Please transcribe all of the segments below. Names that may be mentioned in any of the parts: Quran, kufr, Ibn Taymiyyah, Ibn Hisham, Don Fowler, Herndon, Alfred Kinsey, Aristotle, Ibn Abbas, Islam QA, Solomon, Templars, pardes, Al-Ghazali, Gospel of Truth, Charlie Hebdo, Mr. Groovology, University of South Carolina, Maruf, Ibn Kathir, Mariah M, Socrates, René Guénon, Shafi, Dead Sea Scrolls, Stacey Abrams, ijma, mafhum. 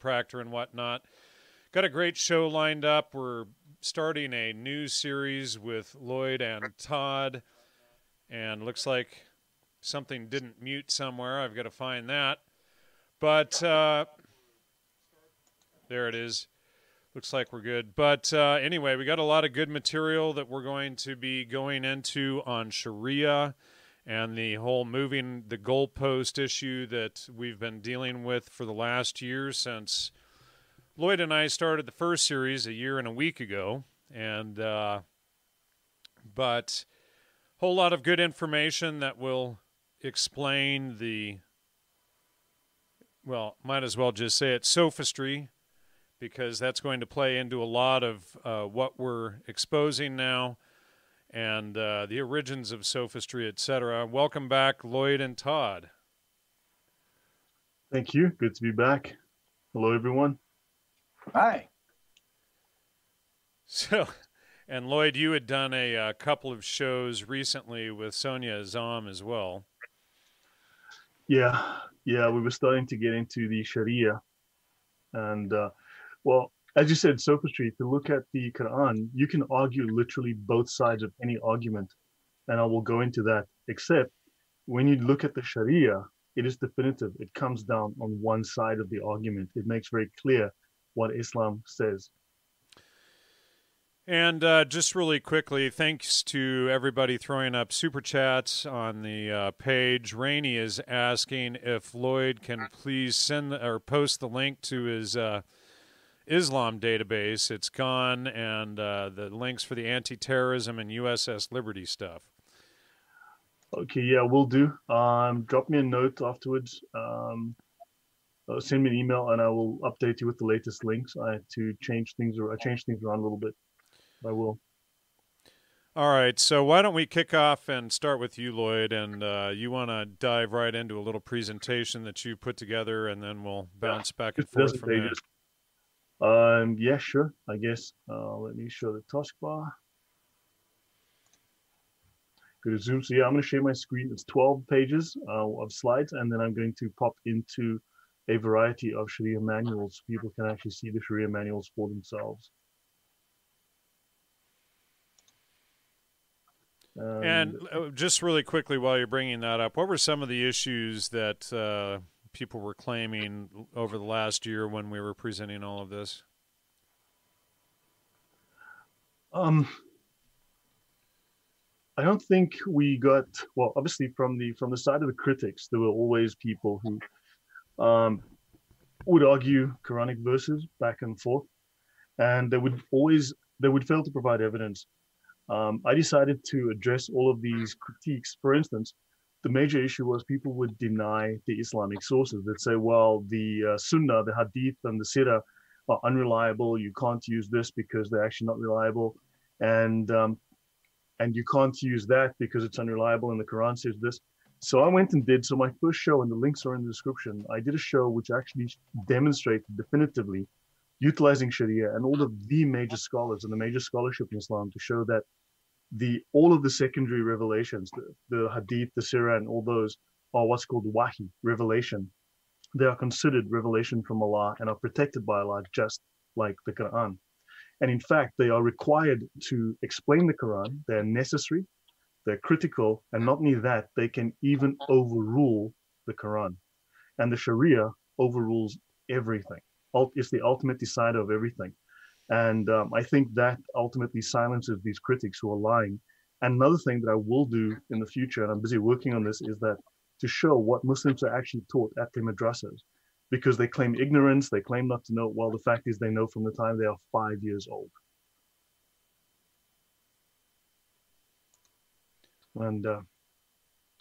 Practor and whatnot. Got a great show lined up. We're starting a new series with Lloyd and Todd. And looks like something didn't mute somewhere. I've got to find that. But there it is. Looks like we're good. But anyway, we got a lot of good material that we're going to be going into on Sharia and the whole moving the goalpost issue that we've been dealing with for the last year since Lloyd and I started the first series a year and a week ago. And but a whole lot of good information that will explain the, well, might as well just say it, sophistry, because that's going to play into a lot of what we're exposing now and the origins of sophistry, etc. Welcome back, Lloyd and Todd. Thank you. Good to be back. Hello, everyone. Hi. So, and Lloyd, you had done a couple of shows recently with Sonia Zom as well. Yeah, we were starting to get into the Sharia and well, as you said, sophistry, if you look at the Quran, you can argue literally both sides of any argument. And I will go into that, except when you look at the Sharia, it is definitive. It comes down on one side of the argument. It makes very clear what Islam says. And just really quickly, thanks to everybody throwing up super chats on the page. Rainey is asking if Lloyd can please send or post the link to his Islam database. It's gone, and the links for the anti-terrorism and USS Liberty stuff. Okay, yeah, we'll do. Drop me a note afterwards. Send me an email, and I will update you with the latest links. I had to change things, or I changed things around a little bit. I will. All right, so why don't we kick off and start with you, Lloyd, and you want to dive right into a little presentation that you put together, and then we'll bounce back and forth from there. Yeah, sure. I guess let me show the taskbar. Go to Zoom. So yeah, I'm going to share my screen. It's 12 pages of slides, and then I'm going to pop into a variety of Sharia manuals. People can actually see the Sharia manuals for themselves. And just really quickly, while you're bringing that up, what were some of the issues that people were claiming over the last year when we were presenting all of this? I don't think we got, well, obviously from the side of the critics, there were always people who would argue Quranic verses back and forth, and they would fail to provide evidence. I decided to address all of these critiques. For instance, the major issue was people would deny the Islamic sources. They'd say, well, the Sunnah, the Hadith, and the Sirah are unreliable. You can't use this because they're actually not reliable. And you can't use that because it's unreliable and the Quran says this. So I went and did, so my first show, and the links are in the description, I did a show which actually demonstrated definitively utilizing Sharia and all of the major scholars and the major scholarship in Islam to show that all of the secondary revelations, the Hadith, the Sirah, and all those are what's called wahi, revelation. They are considered revelation from Allah and are protected by Allah, just like the Quran. And in fact, they are required to explain the Quran. They're necessary, they're critical, and not only that, they can even overrule the Quran. And the Sharia overrules everything. It's the ultimate decider of everything. And I think that ultimately silences these critics who are lying. And another thing that I will do in the future, and I'm busy working on this, is that to show what Muslims are actually taught at their madrasas, because they claim ignorance, they claim not to know. Well, the fact is they know from the time they are 5 years old. And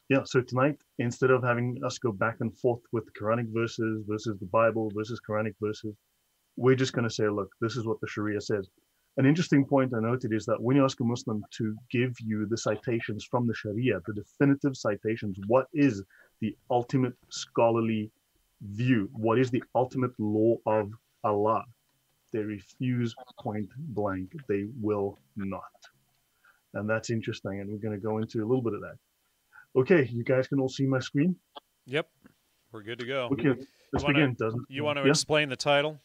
yeah, so tonight, instead of having us go back and forth with Quranic verses versus the Bible versus Quranic verses, we're just going to say, look, this is what the Sharia says. An interesting point I noted is that when you ask a Muslim to give you the citations from the Sharia, the definitive citations, what is the ultimate scholarly view? What is the ultimate law of Allah? They refuse point blank. They will not. And that's interesting. And we're going to go into a little bit of that. Okay, you guys can all see my screen? Yep, we're good to go. Okay. You want to explain the title?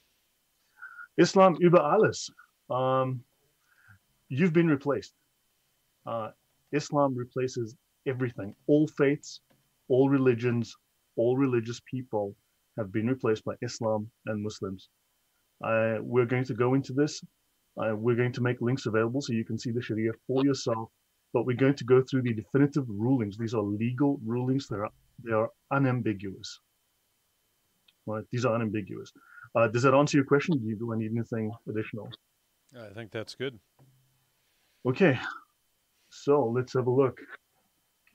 Islam über alles. You've been replaced. Islam replaces everything. All faiths, all religions, all religious people have been replaced by Islam and Muslims. We're going to go into this. We're going to make links available so you can see the Sharia for yourself. But we're going to go through the definitive rulings. These are legal rulings. They are unambiguous. Right? These are unambiguous. Does that answer your question? Do I need anything additional? I think that's good. Okay. So let's have a look.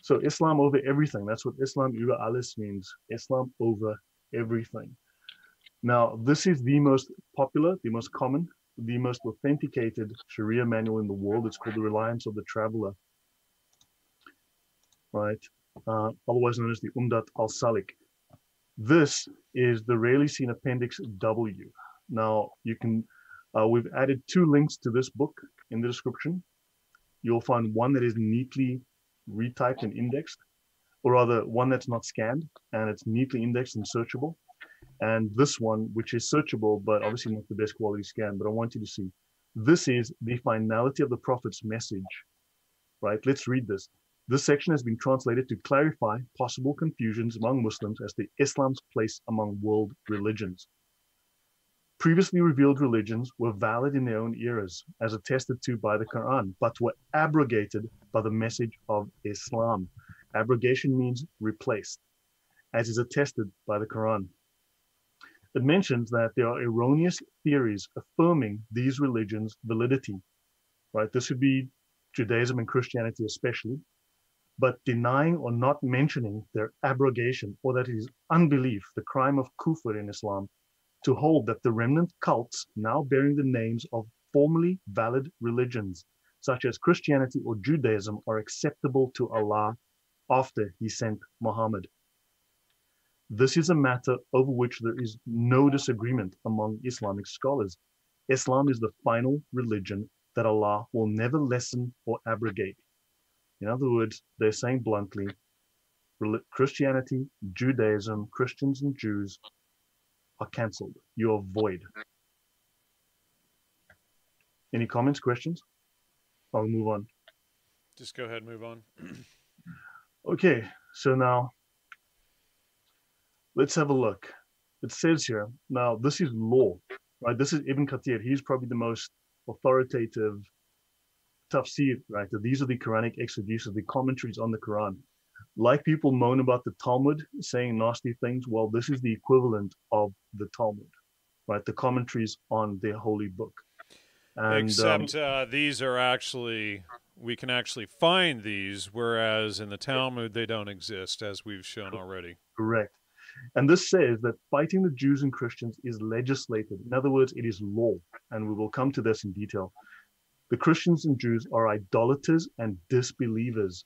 So Islam over everything. That's what Islam über alles means. Islam over everything. Now, this is the most popular, the most common, the most authenticated Sharia manual in the world. It's called the Reliance of the Traveler. Right? Otherwise known as the Umdat al-Salik. This is the rarely seen Appendix W. Now, you can, we've added 2 links to this book in the description. You'll find one that is neatly retyped and indexed, or rather one that's not scanned, and it's neatly indexed and searchable. And this one, which is searchable, but obviously not the best quality scan, but I want you to see. This is the finality of the Prophet's message, right? Let's read this. This section has been translated to clarify possible confusions among Muslims as to Islam's place among world religions. Previously revealed religions were valid in their own eras, as attested to by the Quran, but were abrogated by the message of Islam. Abrogation means replaced, as is attested by the Quran. It mentions that there are erroneous theories affirming these religions' validity, right? This would be Judaism and Christianity especially, but denying or not mentioning their abrogation, or that it is unbelief, the crime of kufr in Islam, to hold that the remnant cults now bearing the names of formerly valid religions, such as Christianity or Judaism, are acceptable to Allah after He sent Muhammad. This is a matter over which there is no disagreement among Islamic scholars. Islam is the final religion that Allah will never lessen or abrogate. In other words, they're saying bluntly, Christianity, Judaism, Christians and Jews are cancelled. You are void. Any comments, questions? I'll move on. Just go ahead and move on. Okay, so now, let's have a look. It says here, now this is law, right? This is Ibn Kathir. He's probably the most authoritative tafsir, right? These are the Quranic exegesis, the commentaries on the Quran. Like people moan about the Talmud saying nasty things, well, this is the equivalent of the Talmud, right? The commentaries on their holy book. And, except these are actually, we can actually find these, whereas in the Talmud, they don't exist, as we've shown already. Correct. And this says that fighting the Jews and Christians is legislated. In other words, it is law. And we will come to this in detail. The Christians and Jews are idolaters and disbelievers.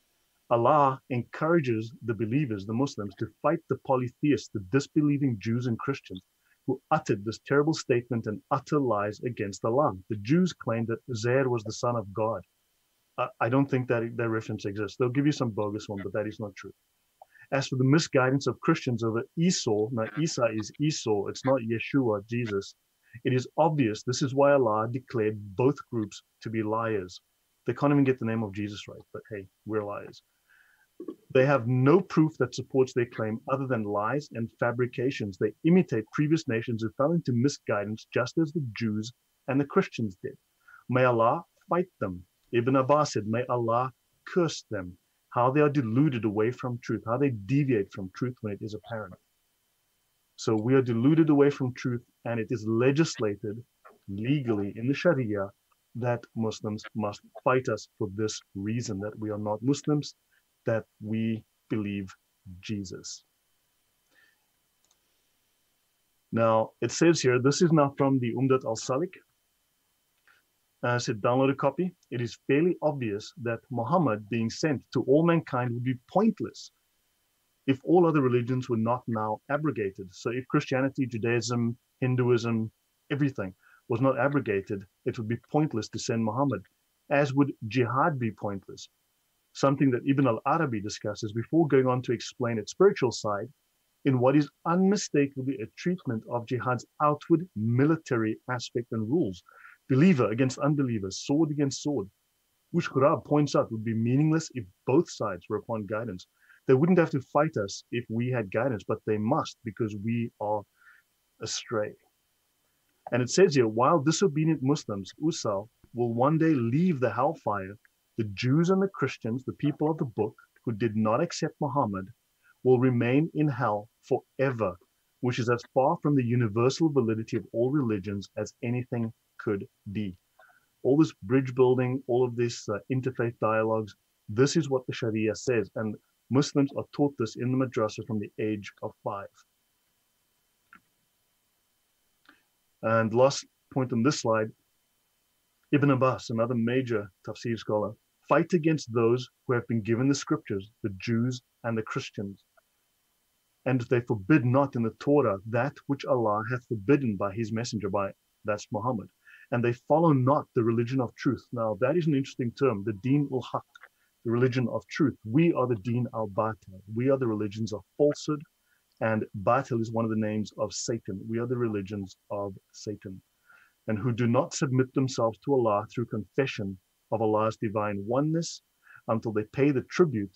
Allah encourages the believers, the Muslims, to fight the polytheists, the disbelieving Jews and Christians, who uttered this terrible statement and utter lies against Allah. The Jews claimed that Uzair was the son of God. I don't think that reference exists. They'll give you some bogus one, but that is not true. As for the misguidance of Christians over Esau, now Isa is Esau, it's not Yeshua, Jesus. It is obvious this is why Allah declared both groups to be liars. They can't even get the name of Jesus right, but hey, we're liars. They have no proof that supports their claim other than lies and fabrications. They imitate previous nations who fell into misguidance just as the Jews and the Christians did. May Allah fight them. Ibn Abbas said, may Allah curse them. How they are deluded away from truth, how they deviate from truth when it is apparent. So we are deluded away from truth, and it is legislated legally in the Sharia that Muslims must fight us for this reason, that we are not Muslims, that we believe Jesus. Now, it says here, this is now from the Umdat al-Salik. I said, download a copy. It is fairly obvious that Muhammad being sent to all mankind would be pointless if all other religions were not now abrogated. So if Christianity, Judaism, Hinduism, everything was not abrogated, it would be pointless to send Muhammad, as would jihad be pointless, something that Ibn al-Arabi discusses before going on to explain its spiritual side in what is unmistakably a treatment of jihad's outward military aspect and rules. Believer against unbeliever, sword against sword, which Qur'an points out would be meaningless if both sides were upon guidance. They wouldn't have to fight us if we had guidance, but they must because we are astray. And it says here, while disobedient Muslims, Usal, will one day leave the hellfire, the Jews and the Christians, the people of the book, who did not accept Muhammad, will remain in hell forever, which is as far from the universal validity of all religions as anything could be. All this bridge building, all of this interfaith dialogues, this is what the Sharia says. And Muslims are taught this in the madrasa from the age of 5. And last point on this slide, Ibn Abbas, another major tafsir scholar, fight against those who have been given the scriptures, the Jews and the Christians. And they forbid not in the Torah that which Allah hath forbidden by his messenger, that's Muhammad. And they follow not the religion of truth. Now that is an interesting term, the deen ul-haq, the religion of truth. We are the deen al-batil. We are the religions of falsehood, and batil is one of the names of Satan. We are the religions of Satan, and who do not submit themselves to Allah through confession of Allah's divine oneness until they pay the tribute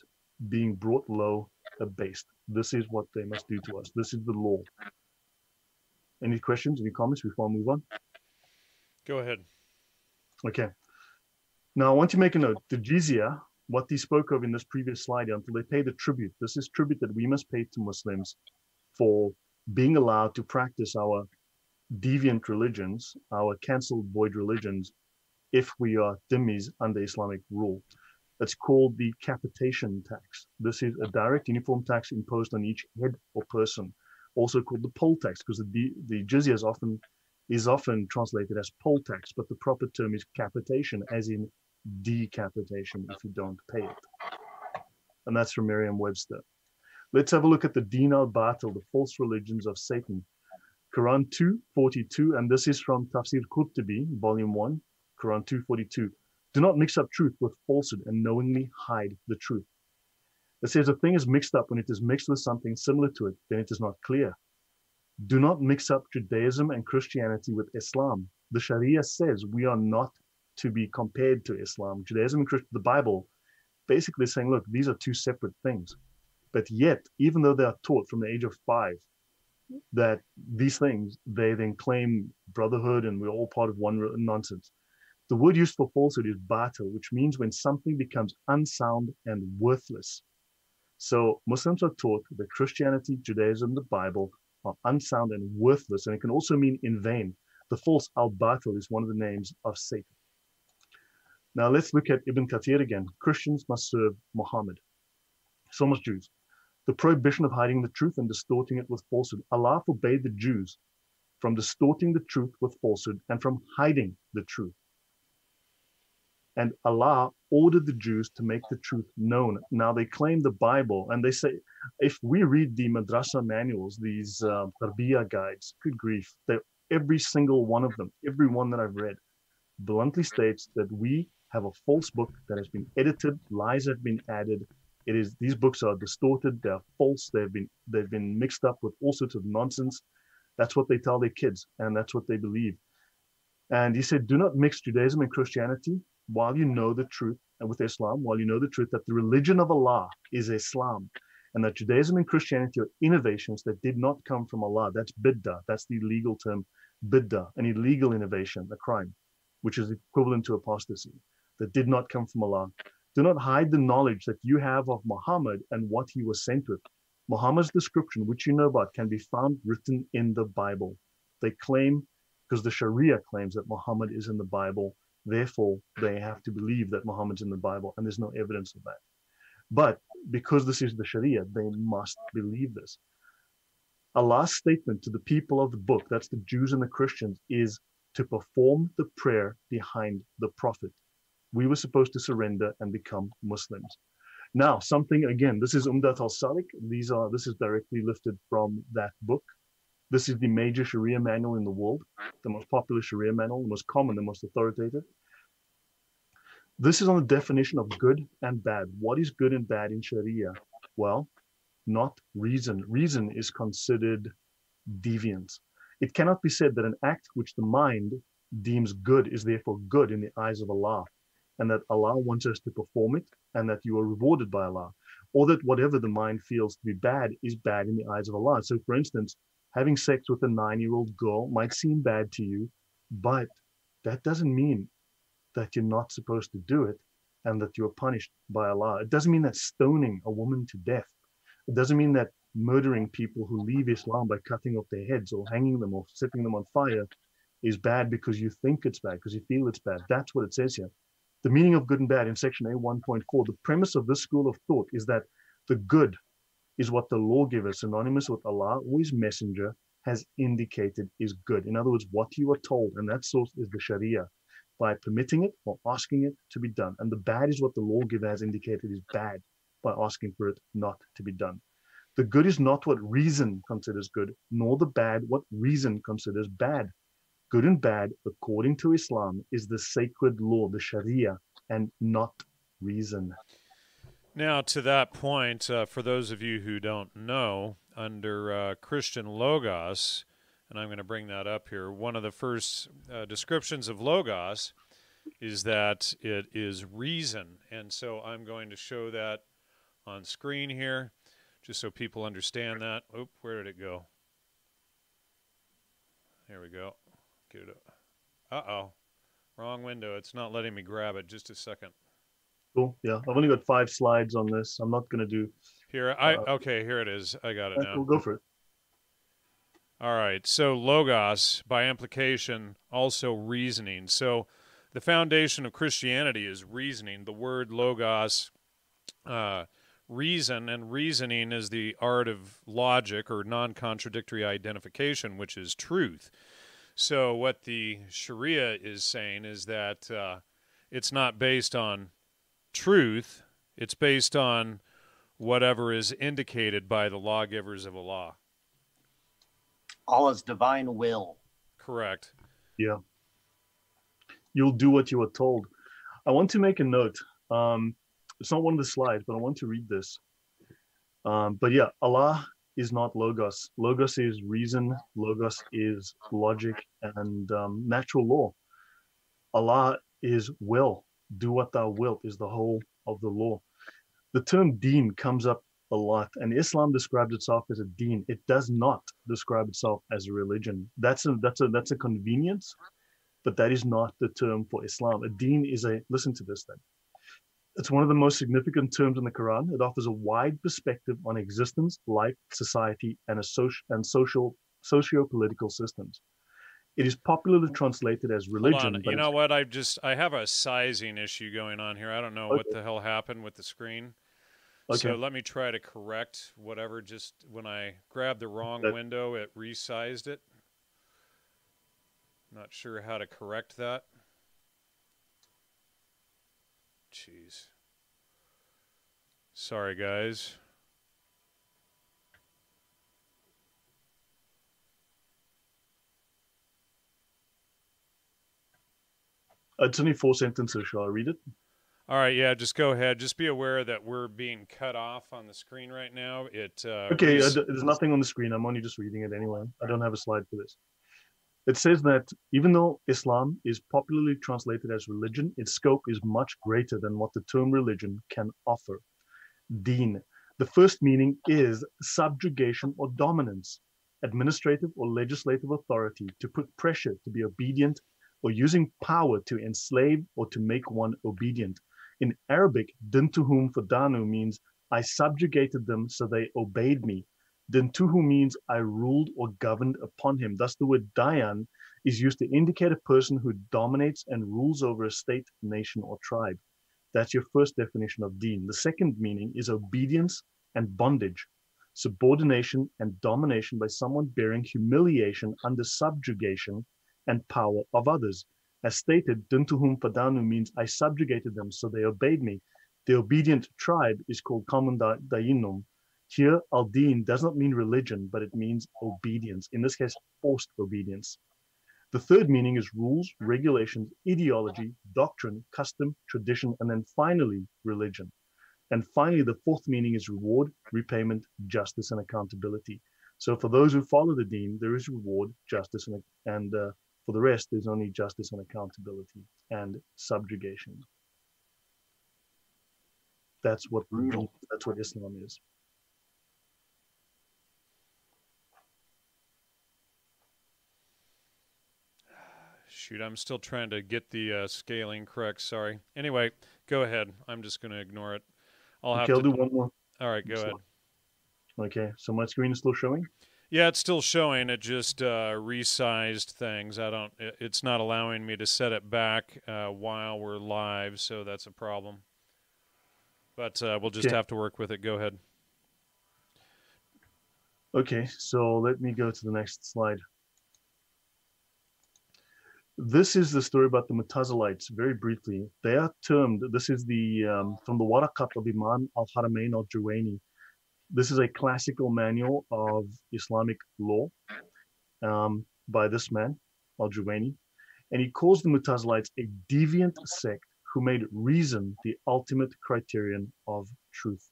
being brought low, abased. This is what they must do to us. This is the law. Any questions, any comments before I move on? Go ahead. Okay. Now I want to make a note. The jizya, what they spoke of in this previous slide, until they pay the tribute. This is tribute that we must pay to Muslims for being allowed to practice our deviant religions, our cancelled void religions, if we are dhimmis under Islamic rule. It's called the capitation tax. This is a direct uniform tax imposed on each head or person, also called the poll tax, because the jizya is often translated as poll tax, but the proper term is capitation, as in decapitation if you don't pay it. And that's from Merriam-Webster. Let's have a look at the Deen al-Batil, the false religions of Satan. Quran 2:42, and this is from Tafsir Qutabi, Volume 1, Quran 2:42. Do not mix up truth with falsehood and knowingly hide the truth. It says a thing is mixed up when it is mixed with something similar to it, then it is not clear. Do not mix up Judaism and Christianity with Islam. The Sharia says we are not to be compared to Islam. Judaism and Christianity, the Bible, basically saying, look, these are two separate things. But yet, even though they are taught from the age of 5 that these things, they then claim brotherhood and we're all part of one nonsense. The word used for falsehood is batil, which means when something becomes unsound and worthless. So Muslims are taught that Christianity, Judaism, the Bible are unsound and worthless, and it can also mean in vain. The false al-batil is one of the names of Satan. Now let's look at Ibn Kathir again. Christians must serve Muhammad. So must Jews. The prohibition of hiding the truth and distorting it with falsehood. Allah forbade the Jews from distorting the truth with falsehood and from hiding the truth. And Allah ordered the Jews to make the truth known. Now they claim the Bible and they say, if we read the madrasa manuals, these tarbiyah guides, good grief, every single one of them, every one that I've read, bluntly states that we have a false book that has been edited, lies have been added. It is, these books are distorted, they're false, they've been mixed up with all sorts of nonsense. That's what they tell their kids, and that's what they believe. And he said, do not mix Judaism and Christianity while you know the truth, and with Islam, while you know the truth that the religion of Allah is Islam, and that Judaism and Christianity are innovations that did not come from Allah. That's biddah, that's the legal term, biddah, an illegal innovation, a crime, which is equivalent to apostasy, that did not come from Allah. Do not hide the knowledge that you have of Muhammad and what he was sent with. Muhammad's description, which you know about, can be found written in the Bible. They claim, because the Sharia claims that Muhammad is in the Bible, therefore they have to believe that Muhammad's in the Bible, and there's no evidence of that. But because this is the Sharia, they must believe this. Allah's statement to the people of the book, that's the Jews and the Christians, is to perform the prayer behind the prophet. We were supposed to surrender and become Muslims. Now, something again, this is Umdat al-Salik. This is directly lifted from that book. This is the major Sharia manual in the world, the most popular Sharia manual, the most common, the most authoritative. This is on the definition of good and bad. What is good and bad in Sharia? Well, not reason. Reason is considered deviant. It cannot be said that an act which the mind deems good is therefore good in the eyes of Allah, and that Allah wants us to perform it, and that you are rewarded by Allah, or that whatever the mind feels to be bad is bad in the eyes of Allah. So, for instance, having sex with a 9-year-old girl might seem bad to you, but that doesn't mean that you're not supposed to do it and that you're punished by Allah. It doesn't mean that stoning a woman to death, it doesn't mean that murdering people who leave Islam by cutting off their heads or hanging them or setting them on fire is bad because you think it's bad, because you feel it's bad. That's what it says here. The meaning of good and bad in section A1.4, the premise of this school of thought is that the good is what the lawgiver, synonymous with Allah or his messenger, has indicated is good. In other words, what you are told, and that source is the Sharia, by permitting it or asking it to be done. And the bad is what the lawgiver has indicated is bad by asking for it not to be done. The good is not what reason considers good, nor the bad what reason considers bad. Good and bad, according to Islam, is the sacred law, the Sharia, and not reason. Now, to that point, for those of you who don't know, under Christian Logos, and I'm going to bring that up here, one of the first descriptions of Logos is that it is reason. And so I'm going to show that on screen here, just so people understand that. Oop, where did it go? There we go. Get it up. Uh-oh. Wrong window. It's not letting me grab it. Just a second. Cool. Yeah. I've only got 5 slides on this. I'm not going to do... Here. Okay, here it is. I got it now. We'll go for it. All right. So Logos, by implication, also reasoning. So the foundation of Christianity is reasoning. The word Logos... reason, and reasoning is the art of logic or non-contradictory identification, which is truth. So what the Sharia is saying is that it's not based on truth, it's based on whatever is indicated by the lawgivers of Allah. Allah's divine will. Correct. Yeah. You'll do what you are told. I want to make a note. It's not one of the slides, but I want to read this. But yeah, Allah is not Logos. Logos is reason. Logos is logic and natural law. Allah is will. Do what thou wilt is the whole of the law. The term deen comes up a lot, and Islam describes itself as a deen. It does not describe itself as a religion. That's a convenience, but that is not the term for Islam. A deen is a, listen to this then. It's one of the most significant terms in the Quran. It offers a wide perspective on existence, life, society, and socio-political systems. It is popularly translated as religion. You know what? I have a sizing issue going on here. I don't know what the hell happened with the screen. Okay. So let me try to correct whatever. Just when I grabbed the wrong window, it resized it. Not sure how to correct that. Jeez. Sorry, guys. It's only 4 sentences. Shall I read it? All right. Yeah, just go ahead. Just be aware that we're being cut off on the screen right now. Okay. There's nothing on the screen. I'm only just reading it anyway. I don't have a slide for this. It says that even though Islam is popularly translated as religion, its scope is much greater than what the term religion can offer. Deen. The first meaning is subjugation or dominance, administrative or legislative authority, to put pressure to be obedient, or using power to enslave or to make one obedient. In Arabic, dintuhum fadanu means I subjugated them so they obeyed me. Dintuhu means I ruled or governed upon him. Thus the word dayan is used to indicate a person who dominates and rules over a state, nation, or tribe. That's your first definition of deen. The second meaning is obedience and bondage, subordination and domination by someone bearing humiliation under subjugation and power of others. As stated, dintuhum fadanu means I subjugated them, so they obeyed me. The obedient tribe is called common dayinum. Here, al-deen does not mean religion, but it means obedience, in this case, forced obedience. The third meaning is rules, regulations, ideology, doctrine, custom, tradition, and then finally, religion. And finally, the fourth meaning is reward, repayment, justice, and accountability. So for those who follow the deen, there is reward, justice, and for the rest, there's only justice and accountability and subjugation. That's what brutal. That's what Islam is. Shoot, I'm still trying to get the scaling correct. Sorry. Anyway, go ahead. I'm just going to ignore it. I'll do one more. All right, go ahead. Okay, so my screen is still showing? Yeah, it's still showing. It just resized things. It's not allowing me to set it back while we're live, so that's a problem. But we'll just have to work with it. Go ahead. Okay, so let me go to the next slide. This is the story about the Mu'tazilites, very briefly. They are termed, this is the from the Waraqat of Imam al-Haramayn al Juwayni. This is a classical manual of Islamic law by this man, al Juwayni. And he calls the Mu'tazilites a deviant sect who made reason the ultimate criterion of truth.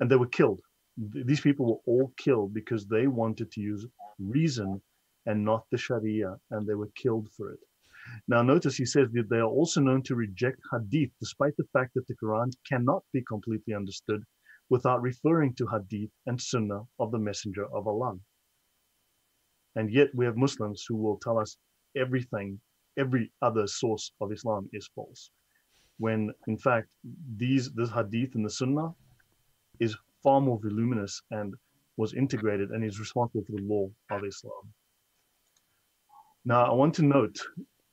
And they were killed. These people were all killed because they wanted to use reason and not the Sharia, and they were killed for it. Now notice he says that they are also known to reject hadith, despite the fact that the Quran cannot be completely understood without referring to hadith and sunnah of the messenger of Allah. And yet we have Muslims who will tell us everything, every other source of Islam is false, when in fact this hadith and the sunnah is far more voluminous and was integrated and is responsible for the law of Islam. Now, I want to note,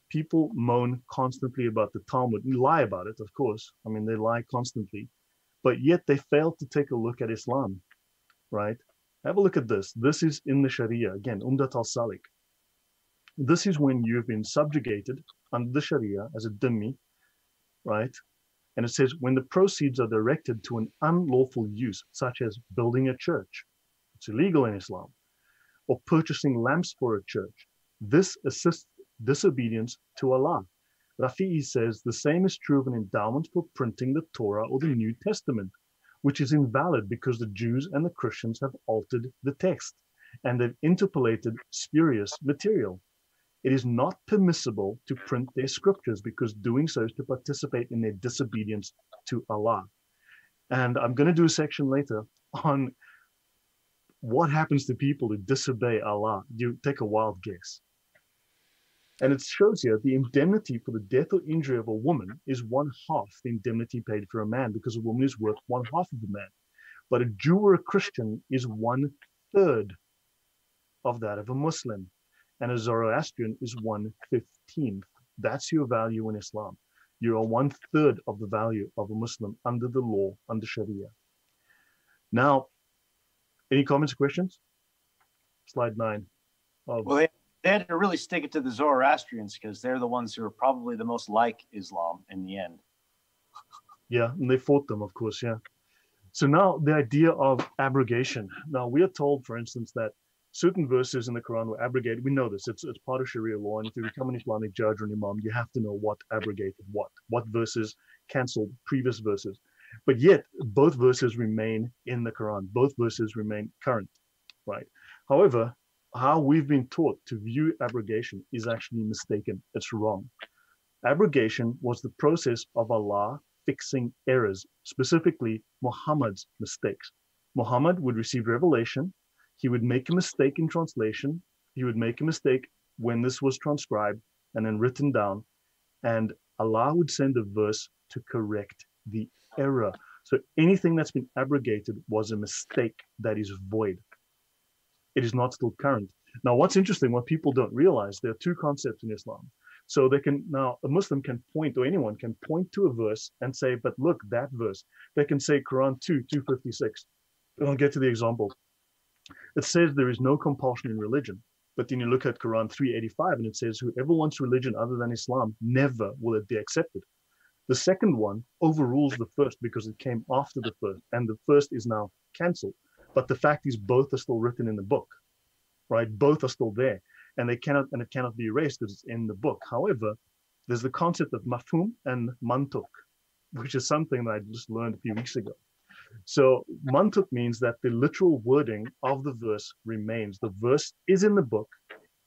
people moan constantly about the Talmud, and lie about it, of course. I mean, they lie constantly, but yet they fail to take a look at Islam, right? Have a look at this. This is in the Sharia, again, Umdat al-Salik. This is when you've been subjugated under the Sharia as a dhimmi, right? And it says, when the proceeds are directed to an unlawful use, such as building a church, it's illegal in Islam, or purchasing lamps for a church, this assists disobedience to Allah. Rafi'i says the same is true of an endowment for printing the Torah or the New Testament, which is invalid because the Jews and the Christians have altered the text and they've interpolated spurious material. It is not permissible to print their scriptures because doing so is to participate in their disobedience to Allah. And I'm going to do a section later on what happens to people who disobey Allah. You take a wild guess. And it shows here the indemnity for the death or injury of a woman is 1/2 the indemnity paid for a man, because a woman is worth 1/2 of a man. But a Jew or a Christian is 1/3 of that of a Muslim. And a Zoroastrian is 1/15. That's your value in Islam. You are 1/3 of the value of a Muslim under the law, under Sharia. Now, any comments or questions? Slide 9. Well, they had to really stick it to the Zoroastrians because they're the ones who are probably the most like Islam in the end. Yeah, and they fought them, of course, yeah. So now the idea of abrogation. Now we are told, for instance, that certain verses in the Quran were abrogated. We know this, it's part of Sharia law, and if you become an Islamic judge or an imam, you have to know what abrogated what verses canceled previous verses. But yet both verses remain in the Quran. Both verses remain current, right? However, how we've been taught to view abrogation is actually mistaken. It's wrong. Abrogation was the process of Allah fixing errors, specifically Muhammad's mistakes. Muhammad would receive revelation. He would make a mistake in translation. He would make a mistake when this was transcribed and then written down. And Allah would send a verse to correct the error. So anything that's been abrogated was a mistake that is void. It is not still current. Now, what's interesting, what people don't realize, there are two concepts in Islam. So they can, now a Muslim can point, or anyone can point to a verse and say, but look, that verse. They can say Quran 2:256. And I'll get to the example. It says there is no compulsion in religion. But then you look at Quran 3:85 and it says, whoever wants religion other than Islam, never will it be accepted. The second one overrules the first because it came after the first, and the first is now cancelled. But the fact is both are still written in the book, right? Both are still there, and it cannot be erased because it's in the book. However, there's the concept of mafhum and mantuk. which is something that I just learned a few weeks ago. So mantuk means that the literal wording of the verse remains. The verse is in the book,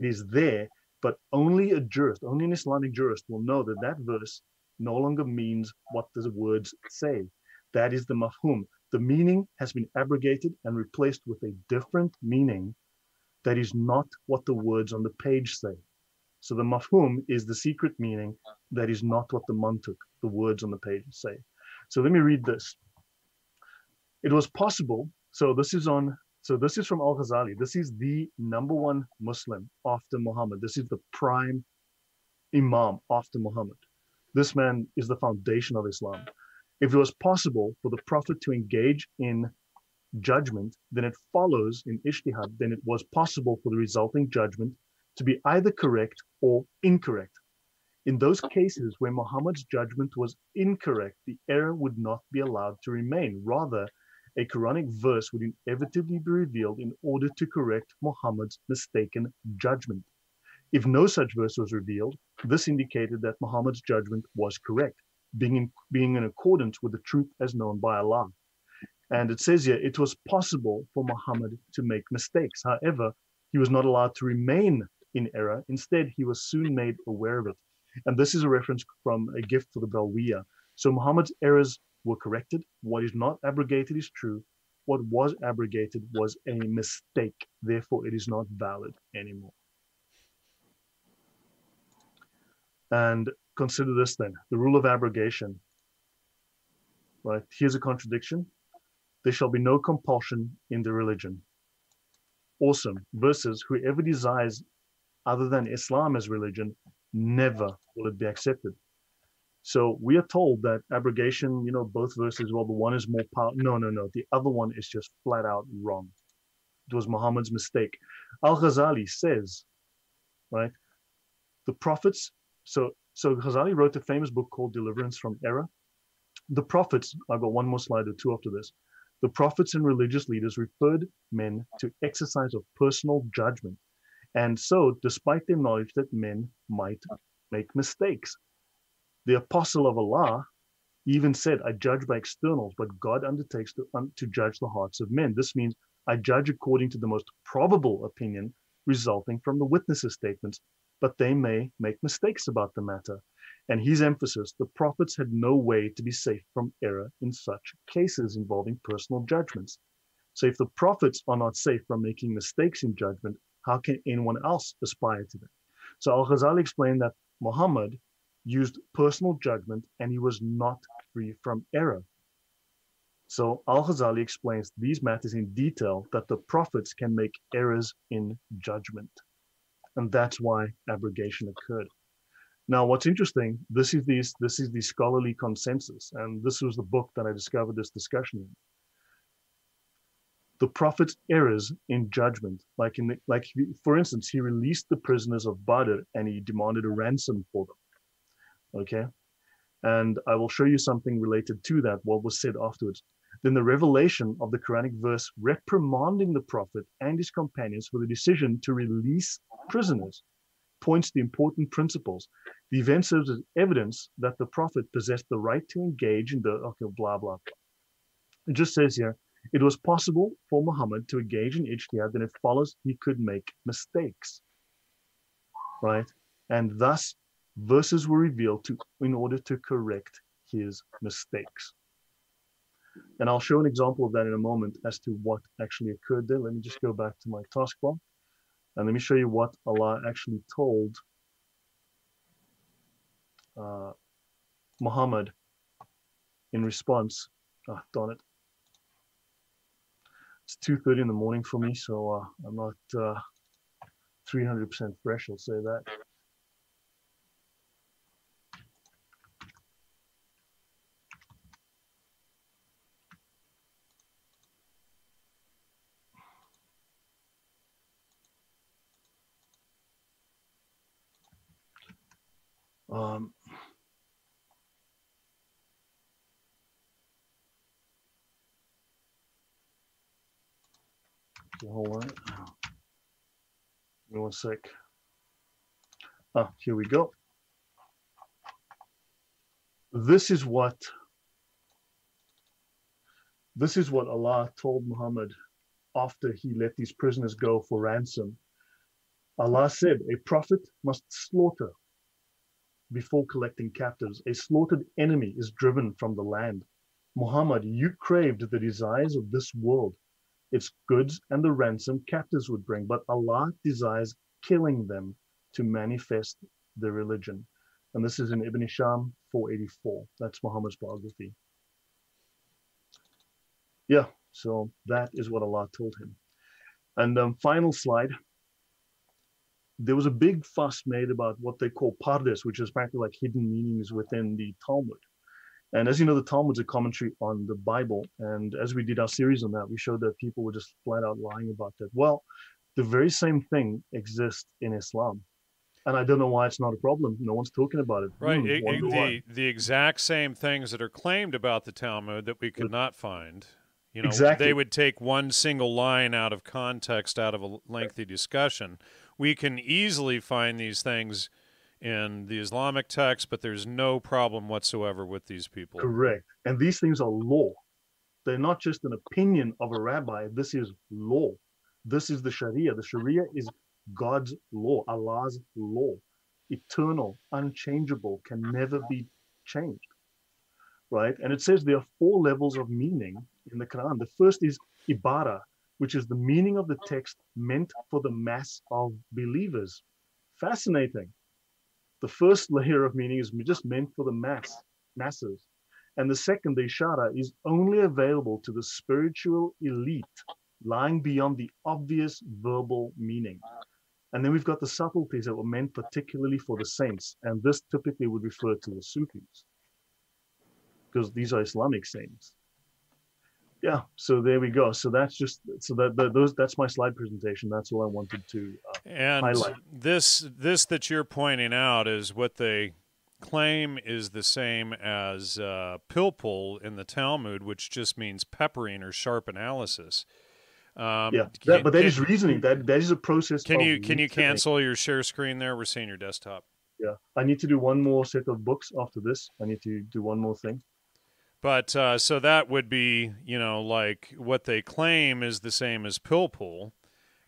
it is there, but only a jurist, only an Islamic jurist will know that that verse no longer means what the words say. That is the mafhum. The meaning has been abrogated and replaced with a different meaning that is not what the words on the page say. So the mafhum is the secret meaning that is not what the mantuk, the words on the page, say. So let me read this. It was possible. So this is from Al-Ghazali. This is the #1 Muslim after Muhammad. This is the prime Imam after Muhammad. This man is the foundation of Islam. If it was possible for the Prophet to engage in judgment, then it follows in Ishtihad, then it was possible for the resulting judgment to be either correct or incorrect. In those cases where Muhammad's judgment was incorrect, the error would not be allowed to remain. Rather, a Quranic verse would inevitably be revealed in order to correct Muhammad's mistaken judgment. If no such verse was revealed, this indicated that Muhammad's judgment was correct, being in accordance with the truth as known by Allah. And it says here, it was possible for Muhammad to make mistakes. However, he was not allowed to remain in error. Instead, he was soon made aware of it. And this is a reference from a gift for the Balwiya. So Muhammad's errors were corrected. What is not abrogated is true. What was abrogated was a mistake. Therefore, it is not valid anymore. And consider this then, the rule of abrogation, right? Here's a contradiction. There shall be no compulsion in the religion. Awesome. Versus whoever desires other than Islam as religion, never will it be accepted. So we are told that abrogation, you know, both verses, well, the one is more powerful. No, no, no. The other one is just flat out wrong. It was Muhammad's mistake. Al-Ghazali says, right, the prophets, so Ghazali wrote a famous book called Deliverance from Error. The prophets, I've got one more slide or two after this. The prophets and religious leaders referred men to exercise of personal judgment. And so, despite their knowledge that men might make mistakes, the apostle of Allah even said, I judge by externals, but God undertakes to judge the hearts of men. This means I judge according to the most probable opinion resulting from the witnesses' statements, but they may make mistakes about the matter. And his emphasis, the prophets had no way to be safe from error in such cases involving personal judgments. So if the prophets are not safe from making mistakes in judgment, how can anyone else aspire to them? So Al-Ghazali explained that Muhammad used personal judgment and he was not free from error. So Al-Ghazali explains these matters in detail, that the prophets can make errors in judgment. And that's why abrogation occurred. Now, what's interesting, this is the scholarly consensus, and this was the book that I discovered this discussion in. The prophet's errors in judgment, for instance, he released the prisoners of Badr and he demanded a ransom for them. Okay, and I will show you something related to that, what was said afterwards. Then the revelation of the Quranic verse reprimanding the prophet and his companions for the decision to release prisoners points to important principles. The event serves as evidence that the prophet possessed the right to engage in the, okay, blah, blah, blah. It just says here, it was possible for Muhammad to engage in ijtihad, then it follows he could make mistakes, right? And thus verses were revealed in order to correct his mistakes. And I'll show an example of that in a moment as to what actually occurred there. Let me just go back to my taskbar and let me show you what Allah actually told Muhammad in response. Ah, darn it. It's 2:30 in the morning for me, so I'm not 300% fresh, I'll say that. Hold on, give me one sec. Ah, here we go. This is what This is what Allah told Muhammad after he let these prisoners go for ransom. Allah said, a prophet must slaughter before collecting captives. A slaughtered enemy is driven from the land. Muhammad, you craved the desires of this world, its goods and the ransom captives would bring, but Allah desires killing them to manifest their religion. And this is in Ibn Hisham 484. That's Muhammad's biography. Yeah, so that is what Allah told him. And final slide. There was a big fuss made about what they call pardes, which is practically like hidden meanings within the Talmud. And as you know, the Talmud's a commentary on the Bible. And as we did our series on that, we showed that people were just flat out lying about that. Well, the very same thing exists in Islam. And I don't know why it's not a problem. No one's talking about it. Right. The exact same things that are claimed about the Talmud that we could not find. You know, exactly. They would take one single line out of context, out of a lengthy discussion. We can easily find these things in the Islamic text, but there's no problem whatsoever with these people. Correct. And these things are law. They're not just an opinion of a rabbi. This is law. This is the Sharia. The Sharia is God's law, Allah's law, eternal, unchangeable, can never be changed, right? And it says there are four levels of meaning in the Quran. The first is ibara, which is the meaning of the text meant for the mass of believers. Fascinating. The first layer of meaning is just meant for the masses. And the second, the ishara, is only available to the spiritual elite, lying beyond the obvious verbal meaning. And then we've got the subtleties that were meant particularly for the saints. And this typically would refer to the Sufis, because these are Islamic saints. Yeah, so there we go. So that's just, so that's my slide presentation. That's all I wanted to highlight. And this that you're pointing out is what they claim is the same as pilpul in the Talmud, which just means peppering or sharp analysis. But that is reasoning. That is a process. Can you cancel your share screen there? We're seeing your desktop. Yeah, I need to do one more set of books after this. I need to do one more thing. But so that would be, you know, like what they claim is the same as pilpul.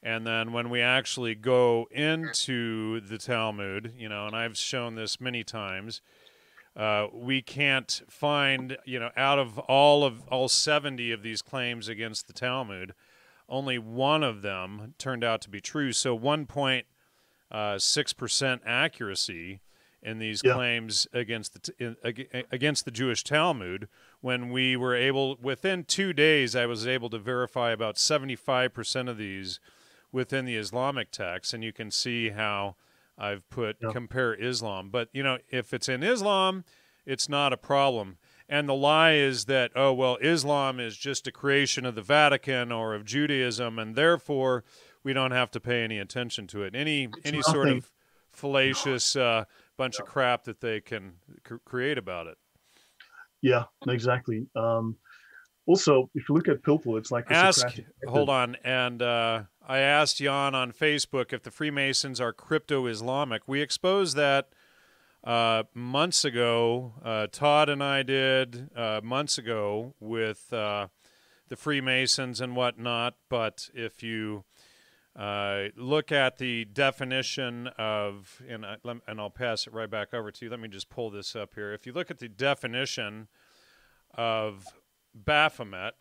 And then when we actually go into the Talmud, you know, and I've shown this many times, we can't find, you know, out of all 70 of these claims against the Talmud, only one of them turned out to be true. So 1.6% accuracy in these claims against the Jewish Talmud. When we were able, within 2 days, I was able to verify about 75% of these within the Islamic text. And you can see how I've put compare Islam. But, you know, if it's in Islam, it's not a problem. And the lie is that, oh, well, Islam is just a creation of the Vatican or of Judaism, and therefore we don't have to pay any attention to it. Any sort of fallacious bunch of crap that they can create about it. Yeah, exactly. Also, if you look at pilpul, it's like hold on. And I asked Jan on Facebook if the Freemasons are crypto-Islamic. We exposed that months ago. Todd and I did months ago with the Freemasons and whatnot. But if you look at the definition of, and I'll pass it right back over to you. Let me just pull this up here. If you look at the definition of Baphomet,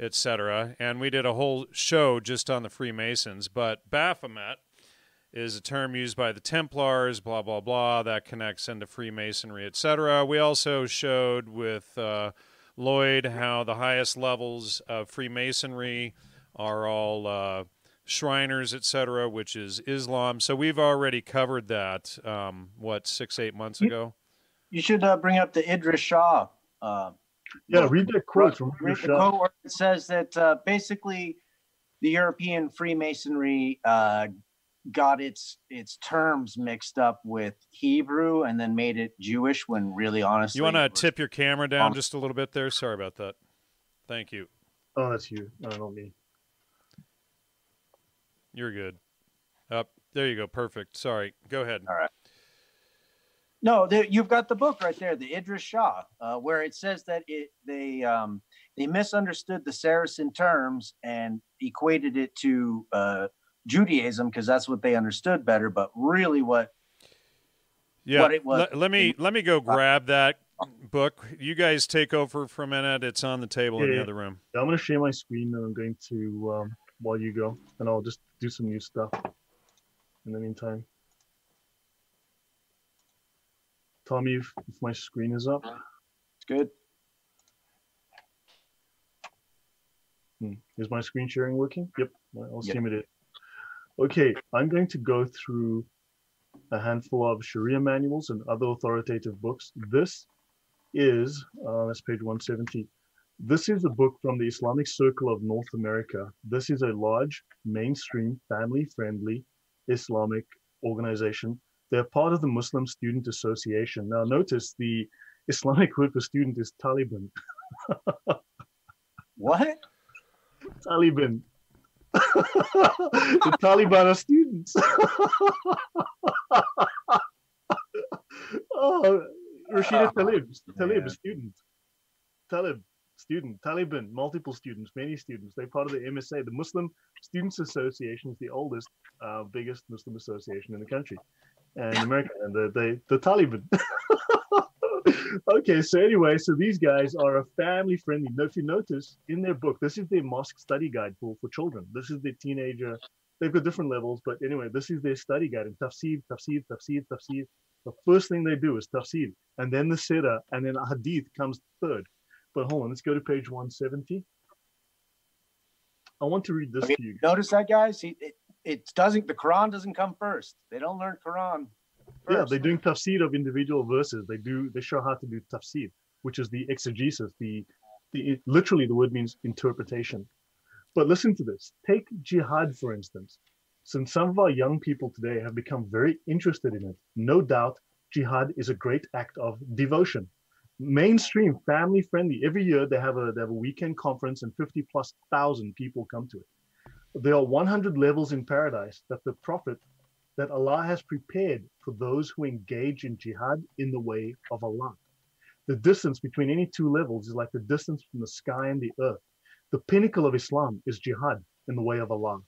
etc., and we did a whole show just on the Freemasons, but Baphomet is a term used by the Templars, blah, blah, blah, that connects into Freemasonry, etc. We also showed with Lloyd how the highest levels of Freemasonry are all Shriners, etc., which is Islam. So we've already covered that, what, 6, 8 months ago? You should bring up the Idris Shah. Read that quote from Idris Shah. It says that basically the European Freemasonry got its terms mixed up with Hebrew and then made it Jewish when really honestly... You want to tip your camera down just a little bit there? Sorry about that. Thank you. Oh, that's you. No, not me. You're good. Up there you go. Perfect. Sorry. Go ahead. All right. No, you've got the book right there, the Idris Shah, where it says that They misunderstood the Saracen terms and equated it to Judaism because that's what they understood better. But really, what it was. Let me go grab that book. You guys take over for a minute. It's on the table in the other room. Yeah, I'm going to share my screen, and I'm going to while you go, and I'll just do some new stuff in the meantime. Tell me if my screen is up. It's good. Is my screen sharing working? Yep, I'll assume it is. Okay, I'm going to go through a handful of Sharia manuals and other authoritative books. This is, that's page 170. This is a book from the Islamic Circle of North America. This is a large, mainstream, family-friendly Islamic organization. They're part of the Muslim Student Association. Now notice the Islamic word for student is Taliban. What? Taliban. The Taliban are students. Oh, Rashida Talib, student. Talib, student. Taliban, multiple students, many students. They're part of the MSA. The Muslim Students Association is the oldest, biggest Muslim association in the country and America. And the Taliban. Okay, so anyway, so these guys are a family-friendly. Now, if you notice in their book, this is their mosque study guide for children. This is their teenager. They've got different levels, but anyway, this is their study guide. And tafsir, tafsir, tafsir, tafsir. The first thing they do is tafsir, and then the sirah, and then hadith comes third. But hold on, let's go to page 170. I want to read this to you. Notice that, guys? It doesn't. The Quran doesn't come first. They don't learn Quran. First. Yeah, they're doing tafsir of individual verses. They show how to do tafsir, which is the exegesis. Literally, the word means interpretation. But listen to this. Take jihad, for instance. Since some of our young people today have become very interested in it, no doubt jihad is a great act of devotion. Mainstream, family-friendly. Every year they have a weekend conference and 50,000+ people come to it. There are 100 levels in paradise that the Prophet, that Allah has prepared for those who engage in jihad in the way of Allah. The distance between any two levels is like the distance from the sky and the earth. The pinnacle of Islam is jihad in the way of Allah.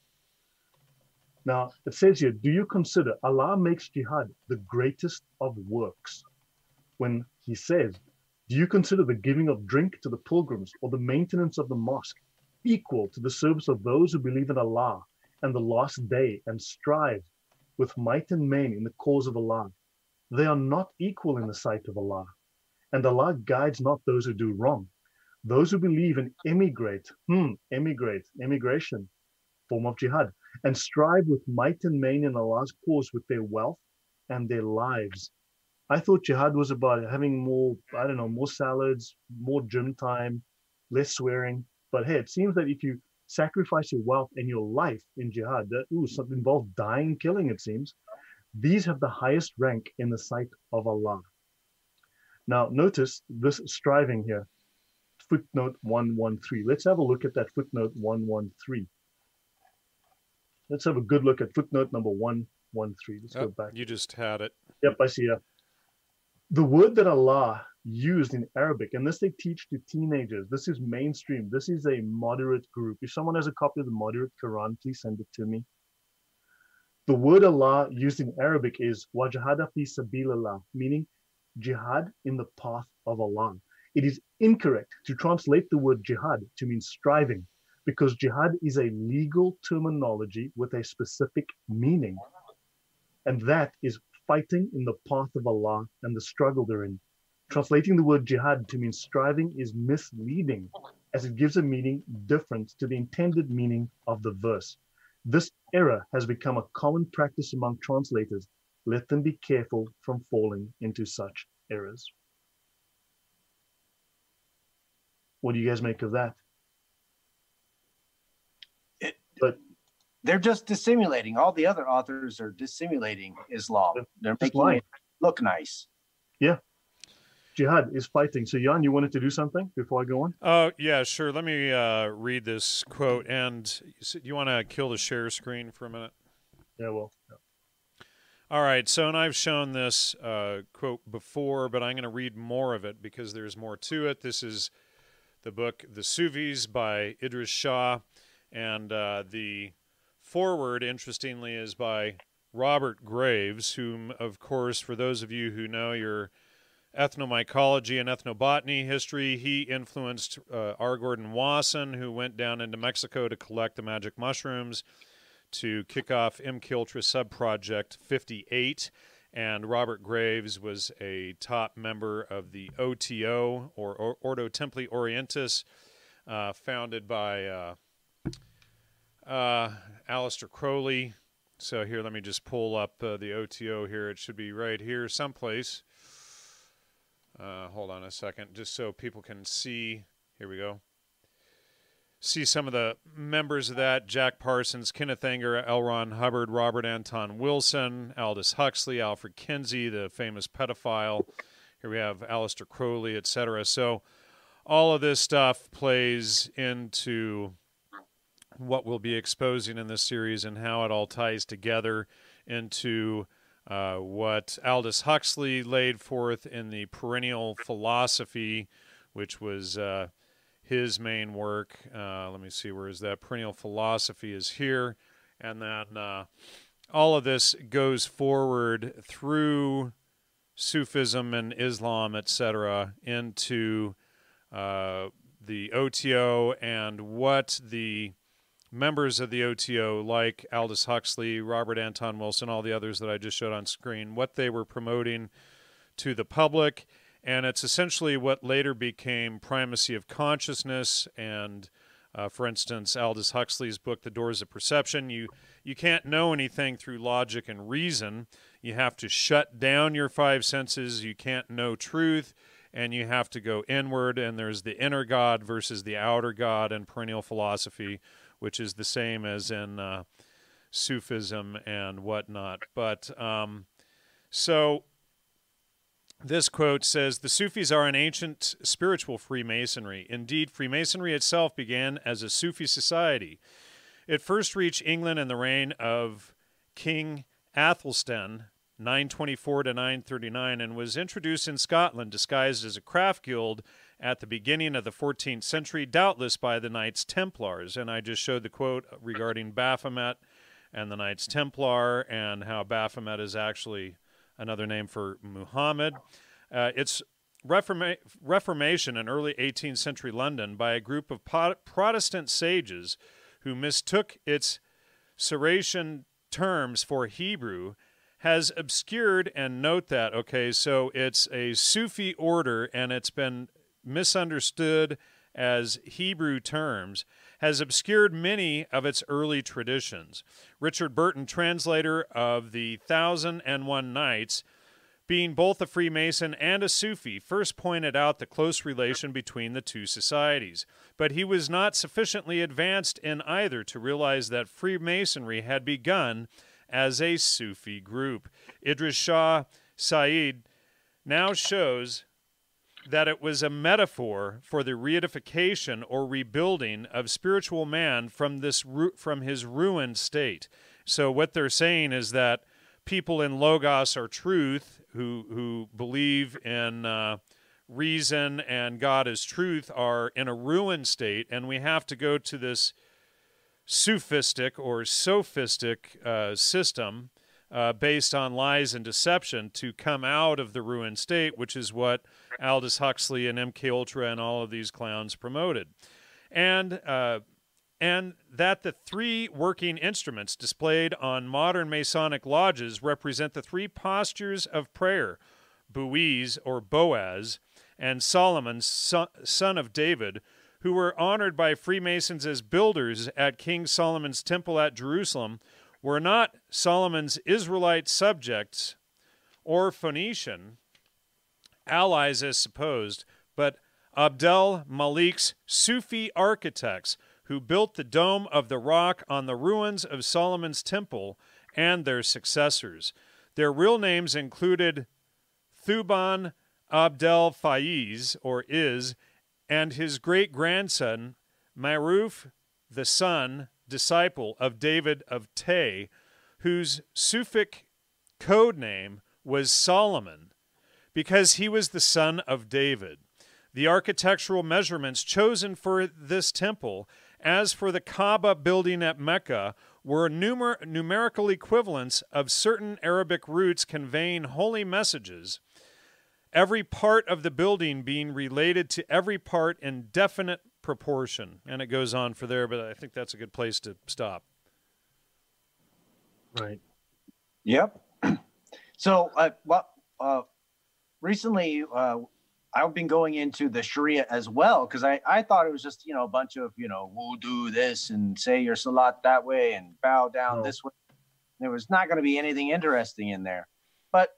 Now, it says here, do you consider Allah makes jihad the greatest of works? When he says, do you consider the giving of drink to the pilgrims or the maintenance of the mosque equal to the service of those who believe in Allah and the last day and strive with might and main in the cause of Allah? They are not equal in the sight of Allah, and Allah guides not those who do wrong. Those who believe and emigrate, emigration, form of jihad, and strive with might and main in Allah's cause with their wealth and their lives. I thought jihad was about having more, I don't know, more salads, more gym time, less swearing. But hey, it seems that if you sacrifice your wealth and your life in jihad, that something involved dying, killing, it seems. These have the highest rank in the sight of Allah. Now, notice this striving here, footnote 113. Let's have a look at that footnote 113. Let's have a good look at footnote number 113. Let's go back. You just had it. Yep, I see. The word that Allah used in Arabic, and this they teach to teenagers. This is mainstream. This is a moderate group. If someone has a copy of the moderate Quran, please send it to me. The word Allah used in Arabic is wajahada fi sabilillah, meaning jihad in the path of Allah. It is incorrect to translate the word jihad to mean striving, because jihad is a legal terminology with a specific meaning, and that is fighting in the path of Allah and the struggle therein. Translating the word jihad to mean striving is misleading, as it gives a meaning different to the intended meaning of the verse. This error has become a common practice among translators. Let them be careful from falling into such errors. What do you guys make of that? They're just dissimulating. All the other authors are dissimulating Islam. They're making it look nice. Yeah. Jihad is fighting. So, Jan, you wanted to do something before I go on? Oh, yeah, sure. Let me read this quote. And do you want to kill the share screen for a minute? Yeah, well. Yeah. All right. So, and I've shown this quote before, but I'm going to read more of it because there's more to it. This is the book The Sufis by Idris Shah, and the foreword, interestingly, is by Robert Graves, whom, of course, for those of you who know your ethnomycology and ethnobotany history, he influenced R. Gordon Wasson, who went down into Mexico to collect the magic mushrooms to kick off MKUltra subproject 58. And Robert Graves was a top member of the OTO, or Ordo Templi Orientis, founded by Aleister Crowley. So here, let me just pull up the OTO here. It should be right here someplace. Hold on a second, just so people can see. Here we go. See some of the members of that: Jack Parsons, Kenneth Anger, L. Ron Hubbard, Robert Anton Wilson, Aldous Huxley, Alfred Kinsey, the famous pedophile. Here we have Aleister Crowley, etc. So all of this stuff plays into what we'll be exposing in this series and how it all ties together into what Aldous Huxley laid forth in the Perennial Philosophy, which was his main work. Let me see, where is that? Perennial Philosophy is here. And then all of this goes forward through Sufism and Islam, etc., into the OTO, and what the members of the OTO, like Aldous Huxley, Robert Anton Wilson, all the others that I just showed on screen, what they were promoting to the public. And it's essentially what later became primacy of consciousness. And, for instance, Aldous Huxley's book, The Doors of Perception, you can't know anything through logic and reason. You have to shut down your five senses. You can't know truth. And you have to go inward. And there's the inner God versus the outer God in Perennial Philosophy, which is the same as in Sufism and whatnot. But so this quote says, "The Sufis are an ancient spiritual Freemasonry. Indeed, Freemasonry itself began as a Sufi society. It first reached England in the reign of King Athelstan, 924 to 939, and was introduced in Scotland disguised as a craft guild at the beginning of the 14th century, doubtless by the Knights Templars." And I just showed the quote regarding Baphomet and the Knights Templar, and how Baphomet is actually another name for Muhammad. Its reformation in early 18th century London by a group of Protestant sages who mistook its Saracen terms for Hebrew has obscured, and note that, okay, so it's a Sufi order and it's been misunderstood as Hebrew terms, has obscured many of its early traditions. Richard Burton, translator of the 1001 Nights, being both a Freemason and a Sufi, first pointed out the close relation between the two societies, but he was not sufficiently advanced in either to realize that Freemasonry had begun as a Sufi group. Idris Shah Said now shows that it was a metaphor for the reidification or rebuilding of spiritual man from his ruined state. So what they're saying is that people in Logos or truth, who believe in reason and God as truth, are in a ruined state, and we have to go to this Sufistic or sophistic system based on lies and deception to come out of the ruined state, which is what Aldous Huxley and MKUltra and all of these clowns promoted. And that the three working instruments displayed on modern Masonic lodges represent the three postures of prayer: Buiz, or Boaz, and Solomon, son of David, who were honored by Freemasons as builders at King Solomon's temple at Jerusalem, were not Solomon's Israelite subjects or Phoenician allies as supposed, but Abdel Malik's Sufi architects, who built the Dome of the Rock on the ruins of Solomon's temple, and their successors. Their real names included Thuban Abdel Faiz, or Iz, and his great-grandson, Maruf, the son, disciple of David of Tay, whose Sufic code name was Solomon, because he was the son of David. the architectural measurements chosen for this temple, as for the Kaaba building at Mecca, were numerical equivalents of certain Arabic roots conveying holy messages, every part of the building being related to every part in definite proportion. And it goes on for there, but I think that's a good place to stop. Right. Yep. So recently I've been going into the Sharia as well, because I thought it was just, you know, a bunch of, you know, we'll do this and say your salat that way and bow down this way. There was not going to be anything interesting in there. But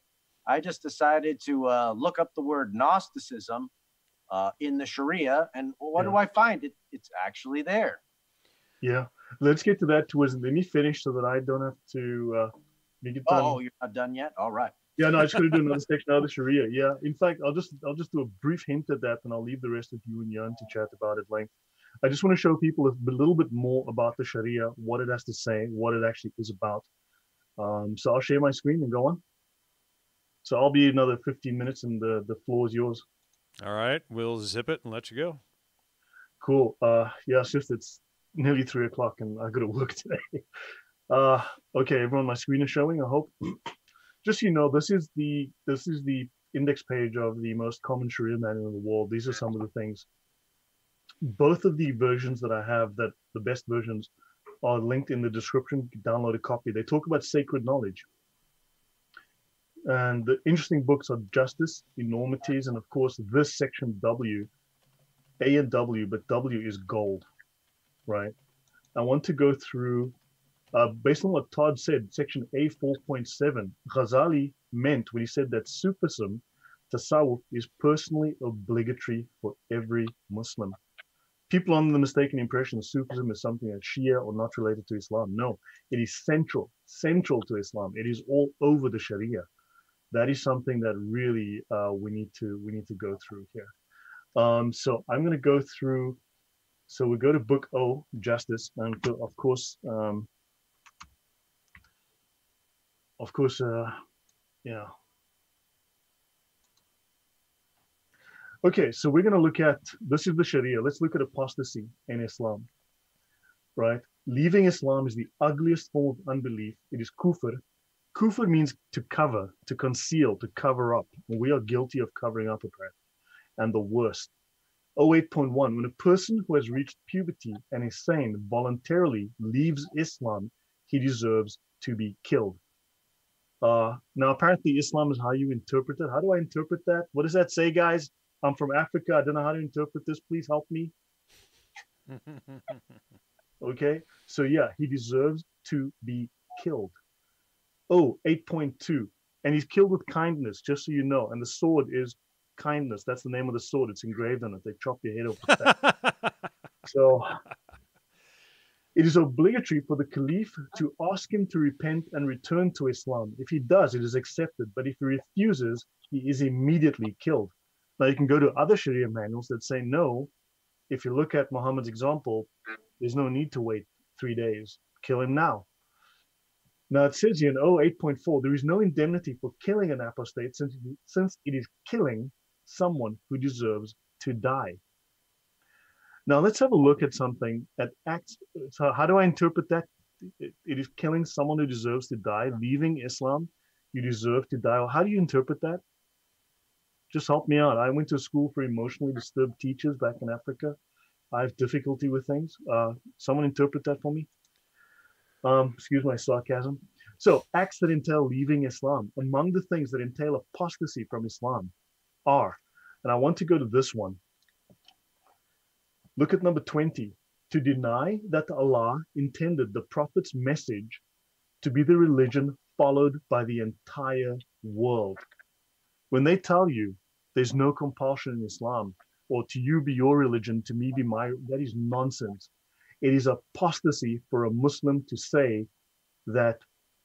I just decided to look up the word Gnosticism in the Sharia, and what do I find? It's actually there. Yeah. Let's get to that towards, let me finish so that I don't have to get done. Oh, you're not done yet? All right. Yeah, no, I should do another section out of the Sharia. Yeah. In fact, I'll just do a brief hint at that, and I'll leave the rest of you and Jan to chat about it length. I just want to show people a little bit more about the Sharia, what it has to say, what it actually is about. So I'll share my screen and go on. So I'll be another 15 minutes and the floor is yours. All right. We'll zip it and let you go. Cool. Yeah, it's just it's nearly 3 o'clock and I got to work today. Okay, everyone, my screen is showing, I hope. Just so you know, this is the index page of the most common Sharia manual in the world. These are some of the things. Both of the versions that I have, that the best versions, are linked in the description. You can download a copy. They talk about sacred knowledge. And the interesting books are Justice, Enormities, and of course this section W, A and W, but W is gold, right? I want to go through, based on what Todd said, section A 4.7, Ghazali meant when he said that Sufism, Tasawwuf, is personally obligatory for every Muslim. People are under the mistaken impression that Sufism is something that's Shia or not related to Islam. No, it is central to Islam. It is all over the Sharia. That is something that really we need to go through here. So I'm going to go through. So we go to Book O, Justice, and of course, yeah. Okay, so we're going to look at, this is the Sharia. Let's look at apostasy in Islam, right? Leaving Islam is the ugliest form of unbelief. It is kufr. Kufr means to cover, to conceal, to cover up. We are guilty of covering up, apparently. And the worst. 08.1, when a person who has reached puberty and is sane voluntarily leaves Islam, he deserves to be killed. Now, apparently, Islam is how you interpret it. How do I interpret that? What does that say, guys? I'm from Africa. I don't know how to interpret this. Please help me. Okay. So, yeah, he deserves to be killed. Oh, 8.2. And he's killed with kindness, just so you know. And the sword is kindness. That's the name of the sword. It's engraved on it. They chop your head off with that. So it is obligatory for the caliph to ask him to repent and return to Islam. If he does, it is accepted. But if he refuses, he is immediately killed. Now, you can go to other Sharia manuals that say no. If you look at Muhammad's example, there's no need to wait 3 days. Kill him now. Now, it says here in 08.4, there is no indemnity for killing an apostate since it is killing someone who deserves to die. Now, let's have a look at something at Acts. So how do I interpret that? It is killing someone who deserves to die, leaving Islam. You deserve to die. Well, how do you interpret that? Just help me out. I went to school for emotionally disturbed teachers back in Africa. I have difficulty with things. Someone interpret that for me. Excuse my sarcasm. So acts that entail leaving Islam. Among the things that entail apostasy from Islam are, and I want to go to this one. Look at number 20. To deny that Allah intended the Prophet's message to be the religion followed by the entire world. When they tell you there's no compulsion in Islam, or to you be your religion, to me be my, that is nonsense. It is apostasy for a Muslim to say that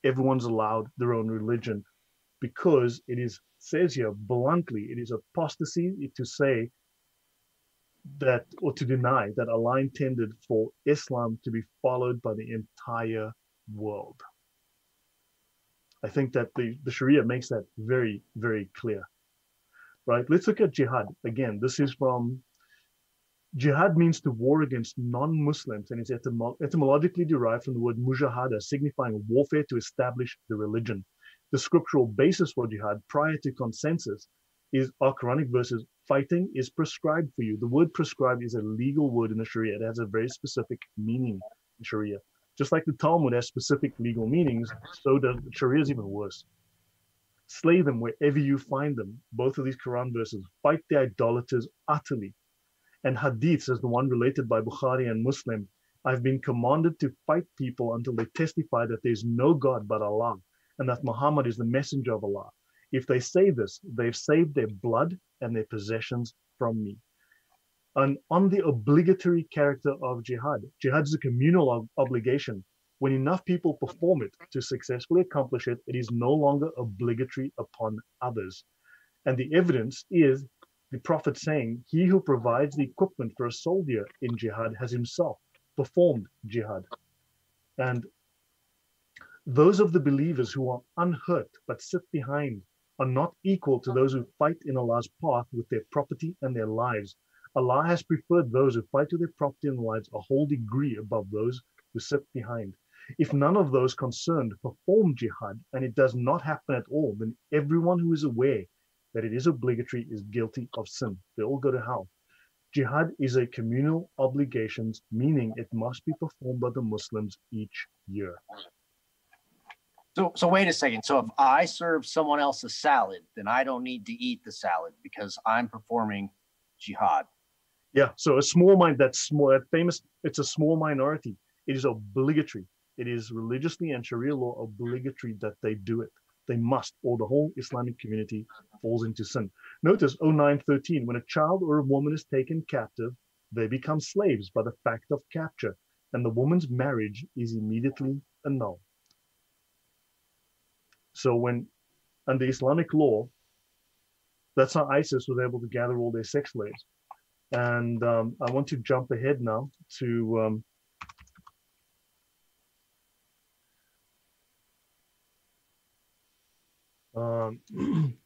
everyone's allowed their own religion, because it is, says here bluntly, it is apostasy to say that, or to deny that Allah intended for Islam to be followed by the entire world. I think that the Sharia makes that very, very clear. right? Let's look at jihad. Again, this is from, jihad means to war against non-Muslims, and it's etymologically derived from the word mujahada, signifying warfare to establish the religion. The scriptural basis for jihad prior to consensus is our Quranic verses. Fighting is prescribed for you. The word prescribed is a legal word in the Sharia. It has a very specific meaning in Sharia. Just like the Talmud has specific legal meanings, so does Sharia is even worse. Slay them wherever you find them. Both of these Quran verses fight the idolaters utterly. And hadiths, as the one related by Bukhari and Muslim, I've been commanded to fight people until they testify that there's no God but Allah and that Muhammad is the messenger of Allah. If they say this, they've saved their blood and their possessions from me. And on the obligatory character of jihad, jihad is a communal obligation. When enough people perform it to successfully accomplish it, it is no longer obligatory upon others. And the evidence is the Prophet saying, he who provides the equipment for a soldier in jihad has himself performed jihad. And those of the believers who are unhurt but sit behind are not equal to those who fight in Allah's path with their property and their lives. Allah has preferred those who fight with their property and lives a whole degree above those who sit behind. If none of those concerned perform jihad and it does not happen at all, then everyone who is aware that it is obligatory is guilty of sin. They all go to hell. Jihad is a communal obligation, meaning it must be performed by the Muslims each year. So wait a second. So if I serve someone else a salad, then I don't need to eat the salad because I'm performing jihad. Yeah. So a small mind, it's a small minority. It is obligatory. It is religiously and Sharia law obligatory that they do it. They must, or the whole Islamic community falls into sin. Notice 09:13, when a child or a woman is taken captive, they become slaves by the fact of capture, and the woman's marriage is immediately annulled. So when, under Islamic law, that's how ISIS was able to gather all their sex slaves. And I want to jump ahead now to...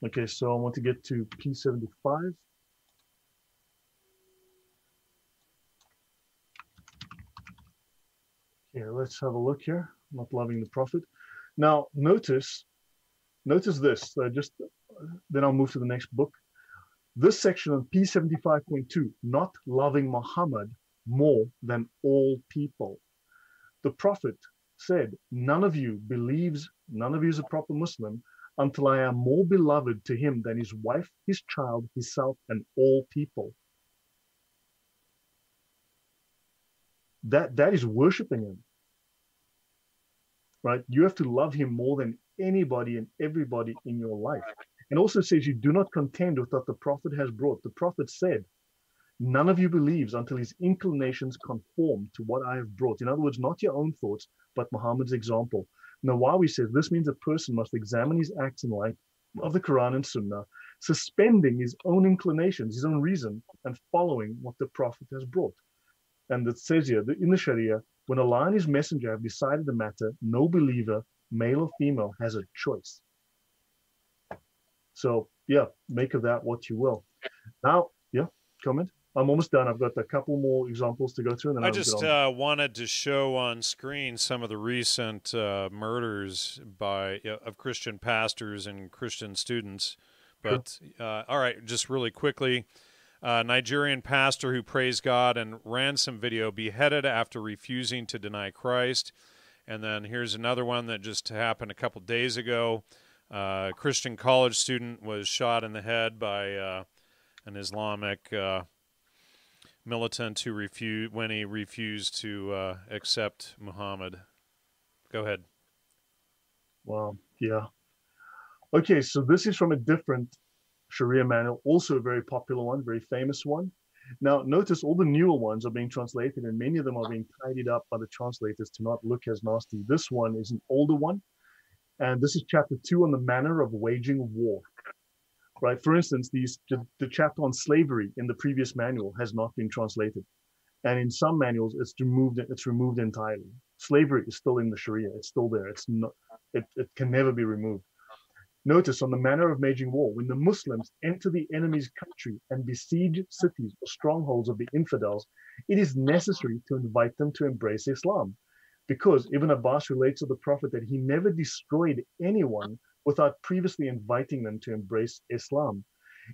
okay, so I want to get to P75. Okay, let's have a look here. I'm not loving the prophet. Now, notice this. Then I'll move to the next book. This section on P75.2, not loving Muhammad more than all people. The prophet said, none of you believes, none of you is a proper Muslim, until I am more beloved to him than his wife, his child, himself, and all people. That is worshiping him, right? You have to love him more than anybody and everybody in your life. And also says you do not contend with what the prophet has brought. The prophet said, none of you believes until his inclinations conform to what I have brought. In other words, not your own thoughts, but Muhammad's example. Nawawi says this means a person must examine his acts in light of the Quran and Sunnah, suspending his own inclinations, his own reason, and following what the Prophet has brought. And it says here, in the Sharia, when Allah and his messenger have decided the matter, no believer, male or female, has a choice. So, yeah, make of that what you will. Now, yeah, comment? I'm almost done. I've got a couple more examples to go through. And then I just wanted to show on screen some of the recent murders by of Christian pastors and Christian students. But all right, just really quickly, Nigerian pastor who praised God and ransom video beheaded after refusing to deny Christ. And then here's another one that just happened a couple days ago. A Christian college student was shot in the head by an Islamic militant who refused when he refused to accept Muhammad. Go ahead. Wow. Yeah. Okay. So this is from a different Sharia manual, also a very popular one, very famous one. Now notice all the newer ones are being translated and many of them are being tidied up by the translators to not look as nasty. This one is an older one. And this is chapter 2 on the manner of waging war. Right. For instance, the chapter on slavery in the previous manual has not been translated. And in some manuals, it's removed entirely. Slavery is still in the Sharia. It's still there. It can never be removed. Notice on the manner of waging war, when the Muslims enter the enemy's country and besiege cities or strongholds of the infidels, it is necessary to invite them to embrace Islam, because Ibn Abbas relates to the Prophet that he never destroyed anyone without previously inviting them to embrace Islam.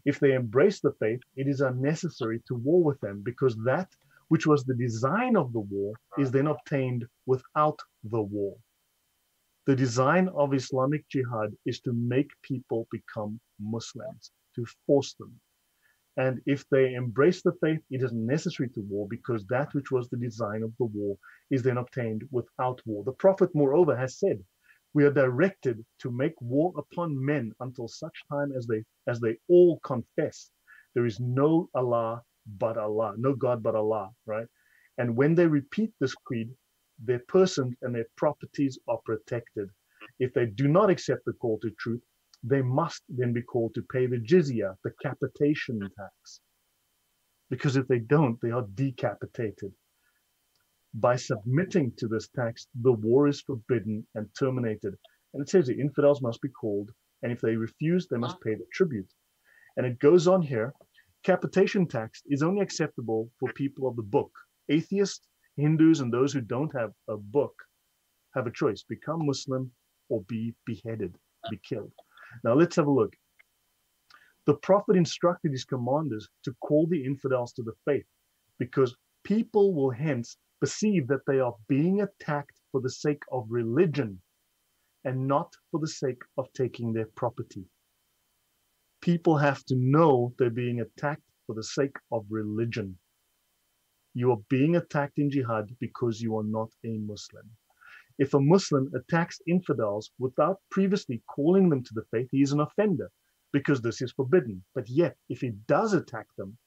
If they embrace the faith, it is unnecessary to war with them, because that which was the design of the war is then obtained without the war. The design of Islamic jihad is to make people become Muslims, to force them. And if they embrace the faith, it is necessary to war, because that which was the design of the war is then obtained without war. The Prophet, moreover, has said, "We are directed to make war upon men until such time as they all confess. There is no Allah but Allah, no God but Allah," right? And when they repeat this creed, their persons and their properties are protected. If they do not accept the call to truth, they must then be called to pay the jizya, the capitation tax. Because if they don't, they are decapitated. By submitting to this tax, the war is forbidden and terminated. And it says the infidels must be called, and if they refuse, they must pay the tribute. And it goes on here, capitation tax is only acceptable for people of the book. Atheists, Hindus, and those who don't have a book have a choice: become Muslim or be beheaded, be killed. Now let's have a look. The Prophet instructed his commanders to call the infidels to the faith, because people will hence perceive that they are being attacked for the sake of religion and not for the sake of taking their property. People have to know they're being attacked for the sake of religion. You are being attacked in jihad because you are not a Muslim. If a Muslim attacks infidels without previously calling them to the faith, he is an offender, because this is forbidden. But yet, if he does attack them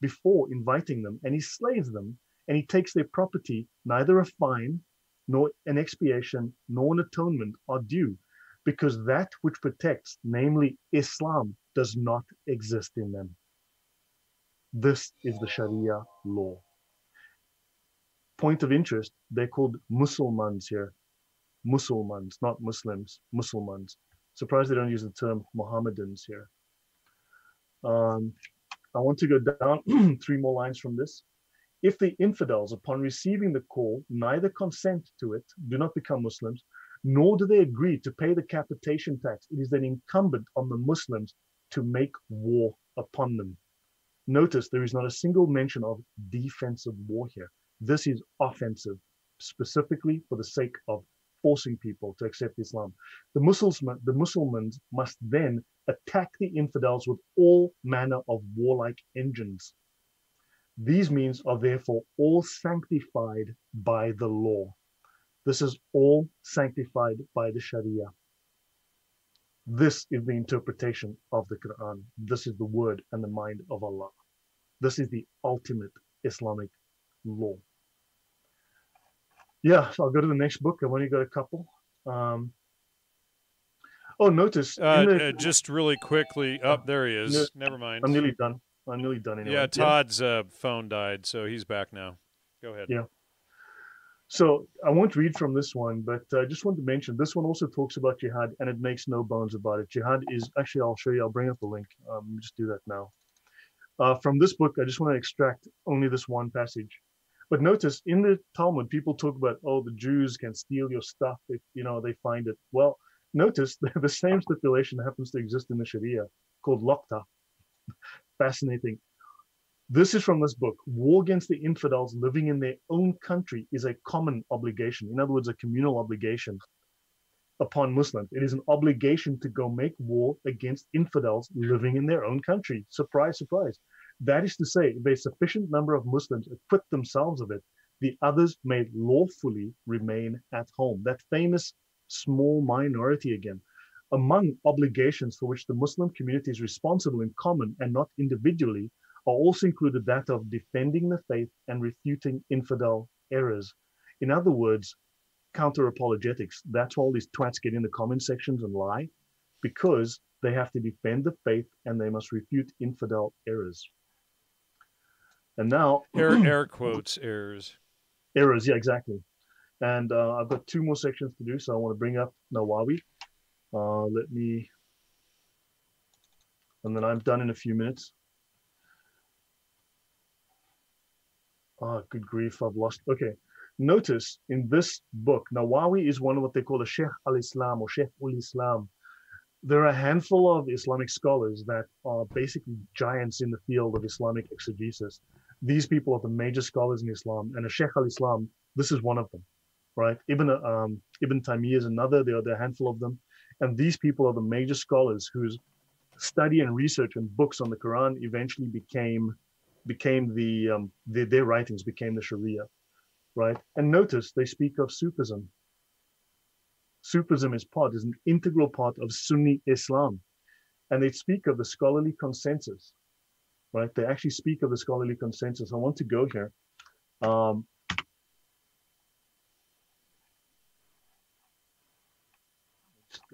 before inviting them, and he slays them, and he takes their property, neither a fine, nor an expiation, nor an atonement are due, because that which protects, namely Islam, does not exist in them. This is the Sharia law. Point of interest, they're called Musulmans here. Musulmans, not Muslims, Musulmans. Surprised they don't use the term Mohammedans here. I want to go down three more lines from this. If the infidels, upon receiving the call, neither consent to it, do not become Muslims, nor do they agree to pay the capitation tax, it is then incumbent on the Muslims to make war upon them. Notice there is not a single mention of defensive war here. This is offensive, specifically for the sake of forcing people to accept Islam. The Muslims must then attack the infidels with all manner of warlike engines. These means are therefore all sanctified by the law. This is all sanctified by the Sharia. This is the interpretation of the Quran. This is the word and the mind of Allah. This is the ultimate Islamic law. Yeah, so I'll go to the next book. I've only got a couple. Oh, notice. Just really quickly. Oh, there he is. Never mind. I'm nearly done. I'm nearly done anyway. Yeah, Todd's phone died, so he's back now. Go ahead. Yeah. So I won't read from this one, but I just want to mention this one also talks about jihad, and it makes no bones about it. Jihad is actually, I'll show you. I'll bring up the link. Just do that now. From this book, I just want to extract only this one passage. But notice in the Talmud, people talk about, oh, the Jews can steal your stuff if they find it. Well, notice the same stipulation happens to exist in the Sharia called Lokta. Fascinating. This is from this book. War against the infidels living in their own country is a common obligation. In other words, a communal obligation upon Muslims. It is an obligation to go make war against infidels living in their own country. Surprise, surprise. That is to say, if a sufficient number of Muslims acquit themselves of it, the others may lawfully remain at home. That famous small minority again. Among obligations for which the Muslim community is responsible in common and not individually are also included that of defending the faith and refuting infidel errors. In other words, counter-apologetics. That's why all these twats get in the comment sections and lie, because they have to defend the faith and they must refute infidel errors. And now... air quotes errors. Errors, yeah, exactly. And I've got two more sections to do, so I want to bring up Nawawi. Let me and then I'm done in a few minutes. Ah, good grief, I've lost. Okay, notice in this book, Nawawi is one of what they call the Sheikh al-Islam or Sheikh ul-Islam. There are a handful of Islamic scholars that are basically giants in the field of Islamic exegesis. These people are the major scholars in Islam, and a Sheikh al-Islam, this is one of them, right? Ibn Taymiyyah is another, there are a handful of them. And these people are the major scholars whose study and research and books on the Quran eventually their writings became the Sharia, right? And notice they speak of Sufism. Sufism is an integral part of Sunni Islam. And they speak of the scholarly consensus, right? They actually speak of the scholarly consensus. I want to go here.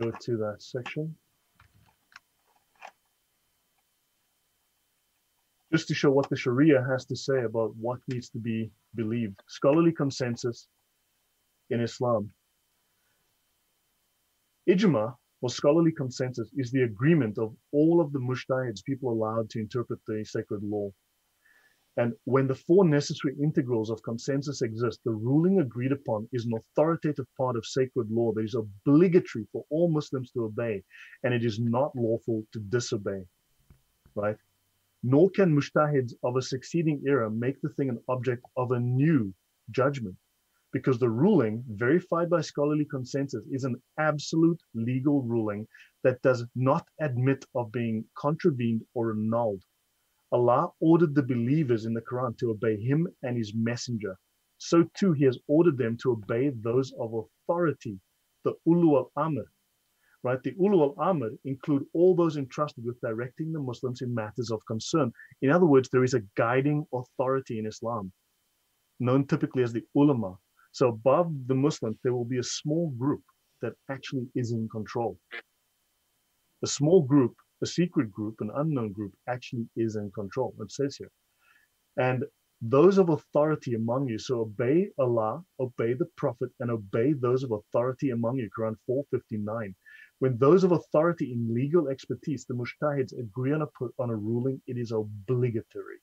Go to that section. Just to show what the Sharia has to say about what needs to be believed. Scholarly consensus in Islam. Ijma, or scholarly consensus, is the agreement of all of the mushtahids, people allowed to interpret the sacred law. And when the four necessary integrals of consensus exist, the ruling agreed upon is an authoritative part of sacred law that is obligatory for all Muslims to obey, and it is not lawful to disobey, right? Nor can mushtahids of a succeeding era make the thing an object of a new judgment, because the ruling, verified by scholarly consensus, is an absolute legal ruling that does not admit of being contravened or annulled. Allah ordered the believers in the Quran to obey him and his messenger. So too, he has ordered them to obey those of authority, the Ulu al-Amr, right? The Ulu al-Amr include all those entrusted with directing the Muslims in matters of concern. In other words, there is a guiding authority in Islam, known typically as the ulama. So above the Muslims, there will be a small group that actually is in control. A small group, a secret group, an unknown group, actually is in control, it says here. And those of authority among you, so obey Allah, obey the Prophet, and obey those of authority among you, Quran 4:59. When those of authority in legal expertise, the mushtahids, agree on a ruling, it is obligatory.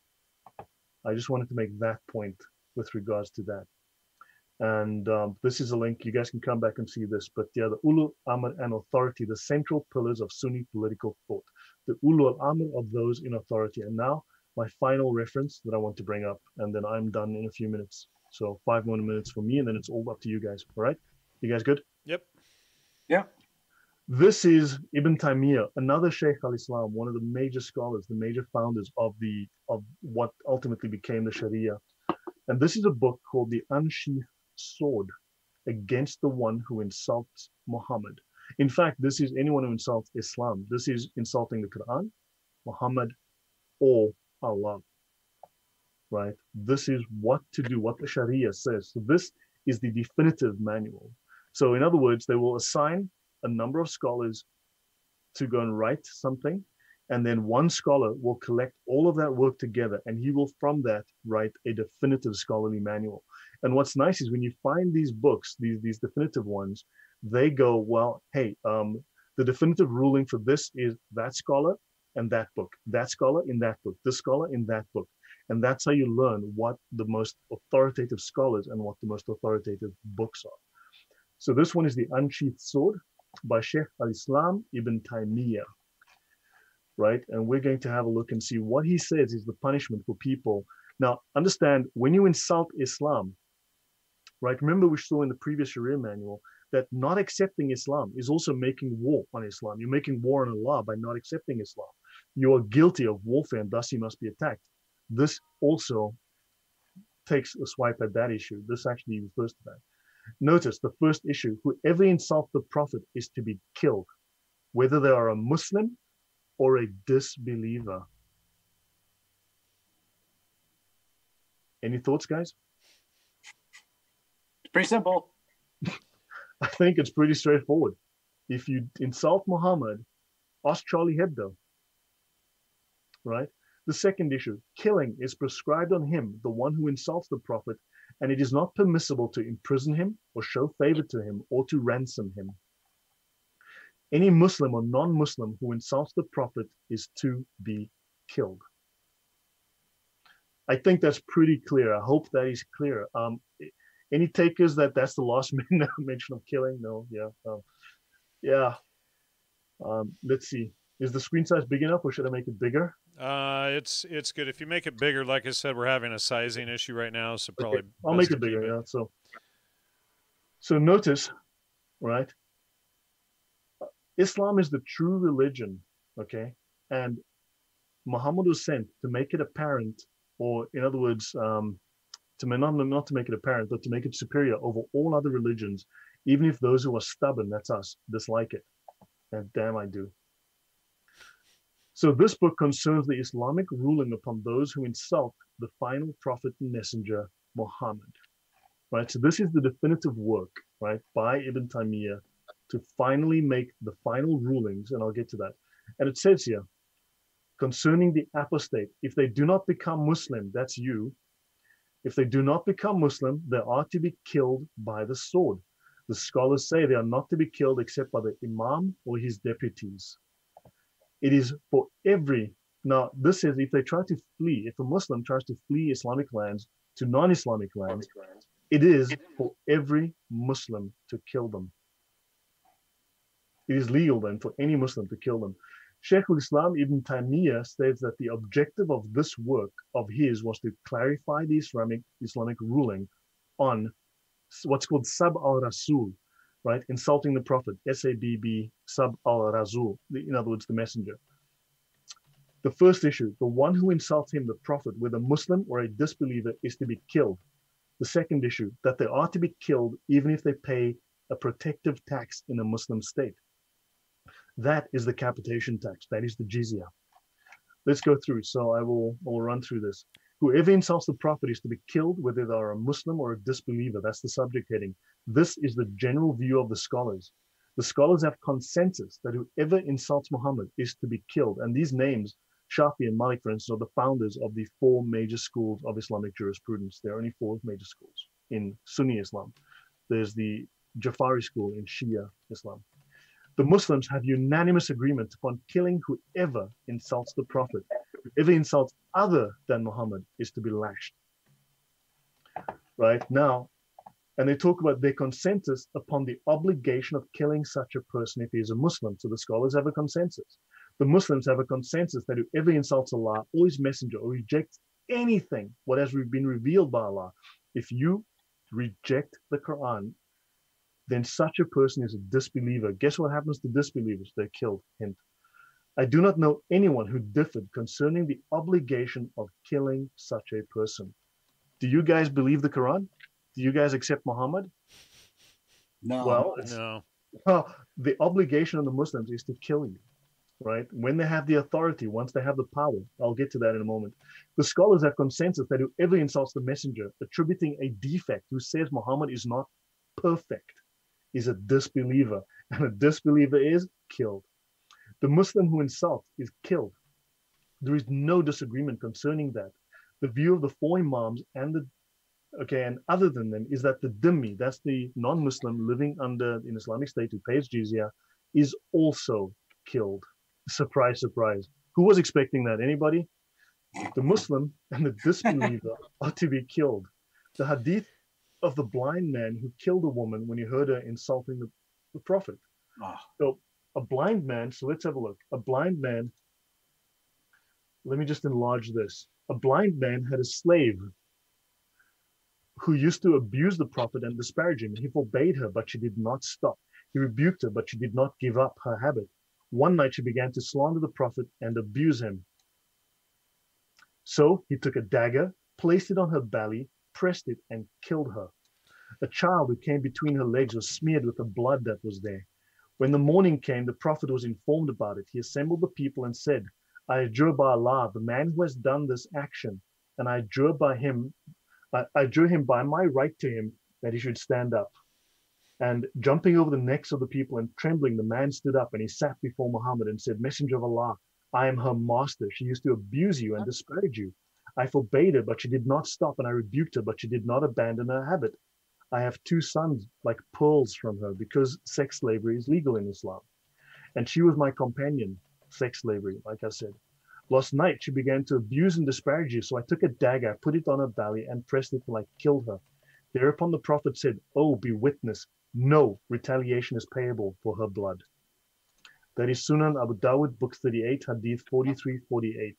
I just wanted to make that point with regards to that. And this is a link, you guys can come back and see this, but yeah, the Ulu Amr and authority, the central pillars of Sunni political thought, the Ulu al-Amr of those in authority. And now my final reference that I want to bring up, and then I'm done in a few minutes. So 5 more minutes for me, and then it's all up to you guys, all right? You guys good? Yep. Yeah. This is Ibn Taymiyyah, another Shaykh al-Islam, one of the major scholars, the major founders of what ultimately became the Sharia. And this is a book called The Unsheathed Sword Against the One Who Insults Muhammad. In fact, this is anyone who insults Islam. This is insulting the Quran, Muhammad, or Allah, right? This is what to do, what the Sharia says. So this is the definitive manual. So in other words, they will assign a number of scholars to go and write something, and then one scholar will collect all of that work together, and he will, from that, write a definitive scholarly manual. And what's nice is when you find these books, these definitive ones, they go, well, hey, the definitive ruling for this is that scholar and that book, that scholar in that book, this scholar in that book. And that's how you learn what the most authoritative scholars and what the most authoritative books are. So this one is The Unsheathed Sword by Sheikh al-Islam Ibn Taymiyyah. Right? And we're going to have a look and see what he says is the punishment for people. Now, understand, when you insult Islam, right? Remember we saw in the previous Sharia manual that not accepting Islam is also making war on Islam. You're making war on Allah by not accepting Islam. You are guilty of warfare, and thus you must be attacked. This also takes a swipe at that issue. This actually refers to that. Notice the first issue, whoever insults the Prophet is to be killed, whether they are a Muslim or a disbeliever. Any thoughts, guys? It's pretty simple. I think it's pretty straightforward. If you insult Muhammad, ask Charlie Hebdo, right? The second issue, killing is prescribed on him, the one who insults the Prophet, and it is not permissible to imprison him or show favor to him or to ransom him. Any Muslim or non-Muslim who insults the Prophet is to be killed. I think that's pretty clear. I hope that is clear. Any takers that that's the last mention of killing? No, yeah. Let's see. Is the screen size big enough or should I make it bigger? It's good. If you make it bigger, like I said, we're having a sizing issue right now. So probably okay. I'll make it bigger. Yeah. So notice, right? Islam is the true religion, okay? And Muhammad was sent to make it apparent, or in other words, not to make it apparent, but to make it superior over all other religions, even if those who are stubborn, that's us, dislike it. And damn, I do. So this book concerns the Islamic ruling upon those who insult the final prophet and messenger, Muhammad, right? So this is the definitive work, right, by Ibn Taymiyyah to finally make the final rulings, and I'll get to that. And it says here, concerning the apostate, if they do not become Muslim, that's you, if they do not become Muslim, they are to be killed by the sword. The scholars say they are not to be killed except by the imam or his deputies. It is for every, now this is if they try to flee, if a Muslim tries to flee Islamic lands to non-Islamic lands, it is for every Muslim to kill them. It is legal then for any Muslim to kill them. Shaykh al-Islam Ibn Taymiyyah states that the objective of this work of his was to clarify the Islamic ruling on what's called Sab al-Rasul, right? Insulting the Prophet, S-A-B-B, Sab al-Rasul, in other words, the messenger. The first issue, the one who insults him, the Prophet, whether Muslim or a disbeliever, is to be killed. The second issue, that they are to be killed even if they pay a protective tax in a Muslim state. That is the capitation tax. That is the jizya. Let's go through. So I will run through this. Whoever insults the Prophet is to be killed, whether they are a Muslim or a disbeliever. That's the subject heading. This is the general view of the scholars. The scholars have consensus that whoever insults Muhammad is to be killed. And these names, Shafi and Malik, for instance, are the founders of the four major schools of Islamic jurisprudence. There are only four major schools in Sunni Islam. There's the Jafari school in Shia Islam. The Muslims have unanimous agreement upon killing whoever insults the Prophet. Whoever insults other than Muhammad is to be lashed. Right now, and they talk about their consensus upon the obligation of killing such a person if he is a Muslim. So the scholars have a consensus. The Muslims have a consensus that whoever insults Allah or his messenger or rejects anything, what has been revealed by Allah, if you reject the Quran, then such a person is a disbeliever. Guess what happens to disbelievers? They're killed. Hint. I do not know anyone who differed concerning the obligation of killing such a person. Do you guys believe the Quran? Do you guys accept Muhammad? No. Well, no. The obligation of the Muslims is to kill you, right? When they have the authority, once they have the power, I'll get to that in a moment. The scholars have consensus that whoever insults the messenger, attributing a defect, who says Muhammad is not perfect, is a disbeliever, and a disbeliever is killed. The Muslim who insults is killed. There is no disagreement concerning that. The view of the four imams and other than them is that the dhimmi, that's the non-Muslim living under an Islamic state who pays jizya, is also killed. Surprise, surprise. Who was expecting that? Anybody? The Muslim and the disbeliever are to be killed. The hadith of the blind man who killed a woman when he heard her insulting the Prophet. Oh. So a blind man, so let's have a look. A blind man, let me just enlarge this. A blind man had a slave who used to abuse the Prophet and disparage him. He forbade her, but she did not stop. He rebuked her, but she did not give up her habit. One night she began to slander the Prophet and abuse him. So he took a dagger, placed it on her belly, pressed it and killed her. A child who came between her legs was smeared with the blood that was there. When the morning came, the Prophet was informed about it. He assembled the people and said, I adjure by Allah, the man who has done this action, and I adjure by him, I adjure him by my right to him that he should stand up. And jumping over the necks of the people and trembling, the man stood up and he sat before Muhammad and said, Messenger of Allah, I am her master. She used to abuse you and disparage you. I forbade her, but she did not stop, and I rebuked her, but she did not abandon her habit. I have two sons like pearls from her because sex slavery is legal in Islam. And she was my companion, sex slavery, like I said. Last night, she began to abuse and disparage you, so I took a dagger, put it on her belly, and pressed it till I killed her. Thereupon the prophet said, oh, be witness, no retaliation is payable for her blood. That is Sunan Abu Dawud, Book 38, Hadith 4348.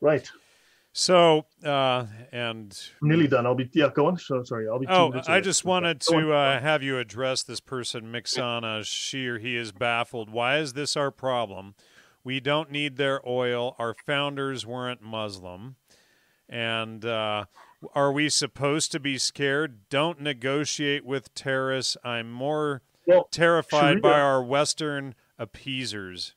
Right. So, I'm nearly done. Go on. So, sorry. I just wanted to have you address this person, Mixana. She or he is baffled. Why is this our problem? We don't need their oil. Our founders weren't Muslim. And are we supposed to be scared? Don't negotiate with terrorists. I'm more terrified by our Western appeasers.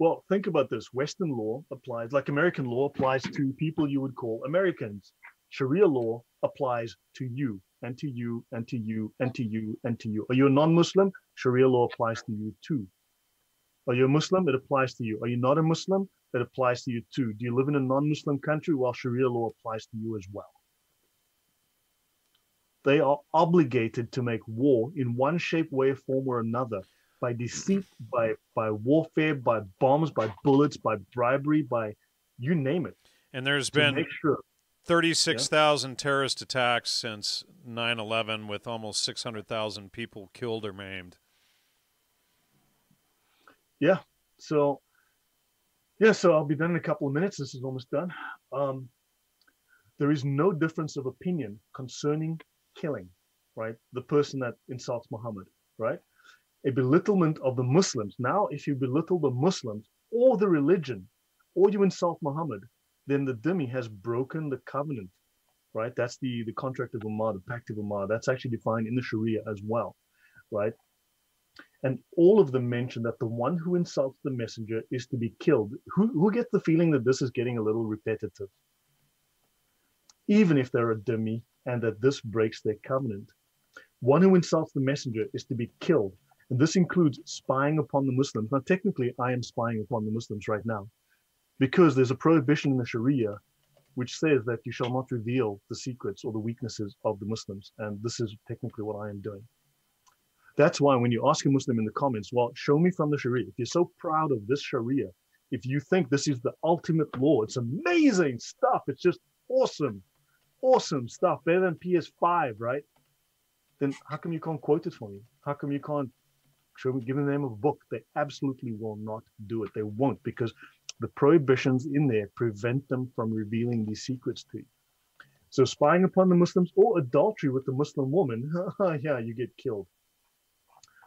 Well, think about this. Western law applies, like American law applies to people you would call Americans. Sharia law applies to you and to you and to you and to you and to you. Are you a non-Muslim? Sharia law applies to you too. Are you a Muslim? It applies to you. Are you not a Muslim? It applies to you too. Do you live in a non-Muslim country? Well, Sharia law applies to you as well. They are obligated to make war in one shape, way, form, or another. By deceit, by warfare, by bombs, by bullets, by bribery, by you name it. And there's been 36,000 terrorist attacks since 9/11 with almost 600,000 people killed or maimed. Yeah. So, yeah, so I'll be done in a couple of minutes. This is almost done. There is no difference of opinion concerning killing, right? The person that insults Muhammad, right? A belittlement of the Muslims. Now, if you belittle the Muslims or the religion, or you insult Muhammad, then the dhimmi has broken the covenant, right? That's the contract of Ummah, the pact of Ummah. That's actually defined in the Sharia as well, right? And all of them mention that the one who insults the messenger is to be killed. Who gets the feeling that this is getting a little repetitive? Even if they're a dhimmi and that this breaks their covenant. One who insults the messenger is to be killed. And this includes spying upon the Muslims. Now, technically, I am spying upon the Muslims right now because there's a prohibition in the Sharia which says that you shall not reveal the secrets or the weaknesses of the Muslims. And this is technically what I am doing. That's why when you ask a Muslim in the comments, well, show me from the Sharia. If you're so proud of this Sharia, if you think this is the ultimate law, it's amazing stuff. It's just awesome, awesome stuff. Better than PS5, right? Then how come you can't quote it for me? How come you can't? Should we give them the name of a book? They absolutely will not do it. They won't, because the prohibitions in there prevent them from revealing these secrets to you. So spying upon the Muslims or adultery with the Muslim woman, yeah, you get killed.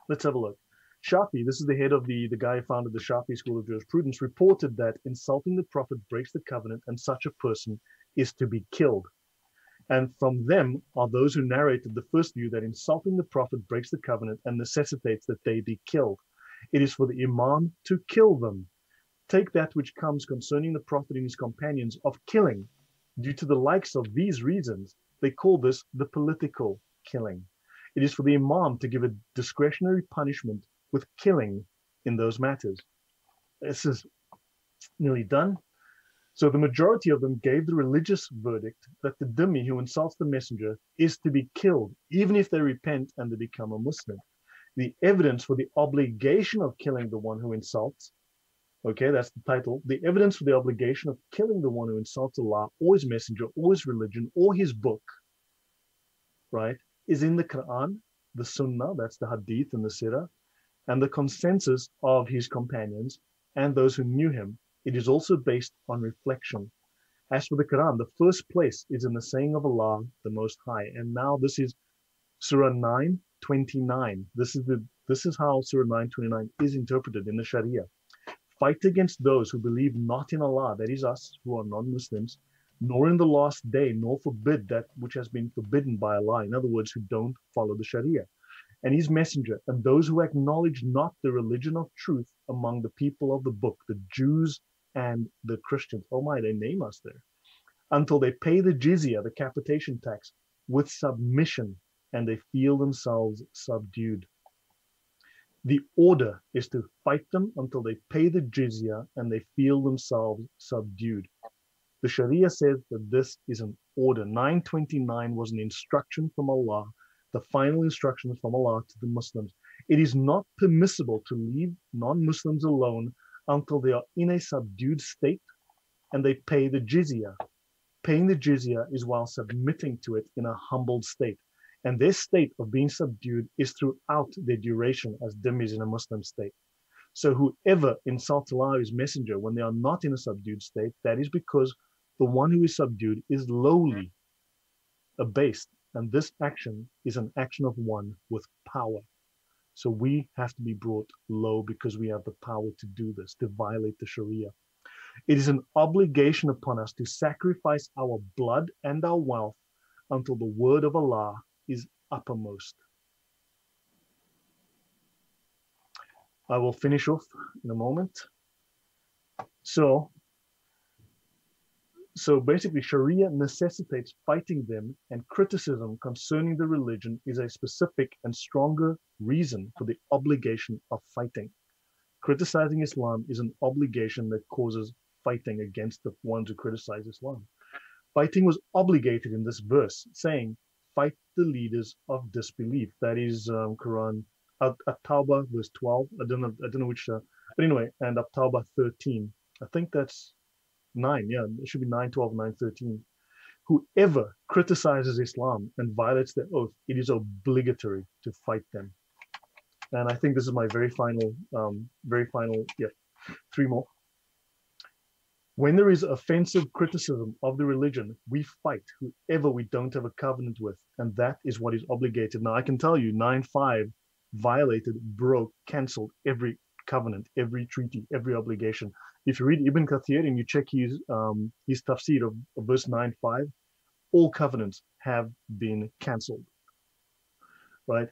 Let's have a look. Shafi, this is the head of the guy who founded the Shafi School of Jurisprudence, reported that insulting the Prophet breaks the covenant and such a person is to be killed. And from them are those who narrated the first view that insulting the Prophet breaks the covenant and necessitates that they be killed. It is for the Imam to kill them. Take that which comes concerning the Prophet and his companions of killing. Due to the likes of these reasons, they call this the political killing. It is for the Imam to give a discretionary punishment with killing in those matters. This is nearly done. So the majority of them gave the religious verdict that the dhimmi who insults the messenger is to be killed, even if they repent and they become a Muslim. The evidence for the obligation of killing the one who insults, okay, that's the title. The evidence for the obligation of killing the one who insults Allah or his messenger or his religion or his book, right, is in the Quran, the Sunnah, that's the Hadith and the Sirah, and the consensus of his companions and those who knew him. It is also based on reflection. As for the Quran, the first place is in the saying of Allah, the Most High. And now this is Surah 9:29. This is how Surah 9:29 is interpreted in the Sharia. Fight against those who believe not in Allah, that is us who are non-Muslims, nor in the last day, nor forbid that which has been forbidden by Allah. In other words, who don't follow the Sharia and his messenger, and those who acknowledge not the religion of truth among the people of the book, the Jews and the Christians. Oh my, they name us there. Until they pay the jizya, the capitation tax, with submission, and they feel themselves subdued. The order is to fight them until they pay the jizya and they feel themselves subdued. The Sharia says that this is an order. 929 was an instruction from Allah, the final instructions from Allah to the Muslims. It is not permissible to leave non-Muslims alone until they are in a subdued state and they pay the jizya. Paying the jizya is while submitting to it in a humbled state. And this state of being subdued is throughout their duration as dhimmis in a Muslim state. So whoever insults Allah's messenger when they are not in a subdued state, that is because the one who is subdued is lowly, abased. And this action is an action of one with power. So we have to be brought low because we have the power to do this, to violate the Sharia. It is an obligation upon us to sacrifice our blood and our wealth until the word of Allah is uppermost. I will finish off in a moment. So basically, Sharia necessitates fighting them, and criticism concerning the religion is a specific and stronger reason for the obligation of fighting. Criticizing Islam is an obligation that causes fighting against the ones who criticize Islam. Fighting was obligated in this verse, saying, fight the leaders of disbelief. That is Quran, At-Tawbah verse 12. I don't know which, but anyway, and At-Tawbah 13. I think that's 9, yeah, it should be 9, 12, 9, 13. Whoever criticizes Islam and violates their oath, it is obligatory to fight them. And I think this is my very final, yeah, 3 more. When there is offensive criticism of the religion, we fight whoever we don't have a covenant with, and that is what is obligated. Now, I can tell you, 9.5 violated, broke, cancelled every covenant, every treaty, every obligation. If you read Ibn Kathir and you check his tafsir of verse 9.5, all covenants have been cancelled, right?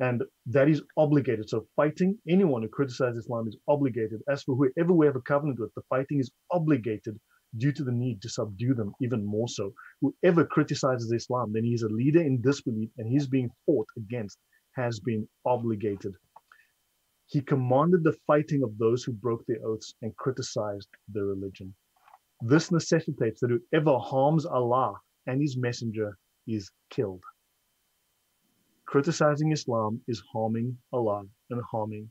And that is obligated. So fighting anyone who criticizes Islam is obligated. As for whoever we have a covenant with, the fighting is obligated due to the need to subdue them even more so. Whoever criticizes Islam, then he is a leader in disbelief and he's being fought against, has been obligated. He commanded the fighting of those who broke their oaths and criticized their religion. This necessitates that whoever harms Allah and his messenger is killed. Criticizing Islam is harming Allah and harming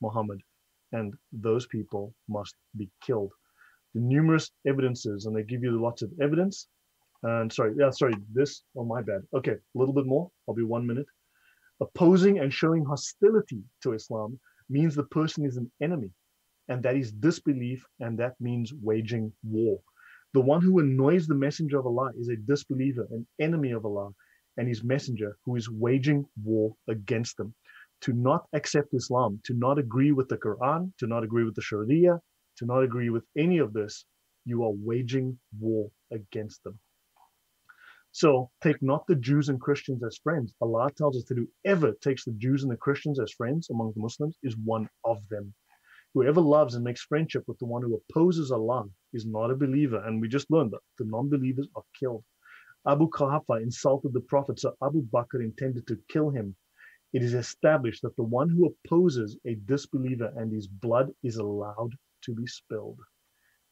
Muhammad, and those people must be killed. The numerous evidences, and they give you lots of evidence. And I'll be 1 minute. Opposing and showing hostility to Islam means the person is an enemy, and that is disbelief, and that means waging war. The one who annoys the messenger of Allah is a disbeliever, an enemy of Allah and his messenger, who is waging war against them. To not accept Islam, to not agree with the Quran, to not agree with the Sharia, to not agree with any of this, you are waging war against them. So take not the Jews and Christians as friends. Allah tells us that whoever takes the Jews and the Christians as friends among the Muslims is one of them. Whoever loves and makes friendship with the one who opposes Allah is not a believer. And we just learned that the non-believers are killed. Abu Quhafa insulted the Prophet, so Abu Bakr intended to kill him. It is established that the one who opposes a disbeliever and his blood is allowed to be spilled.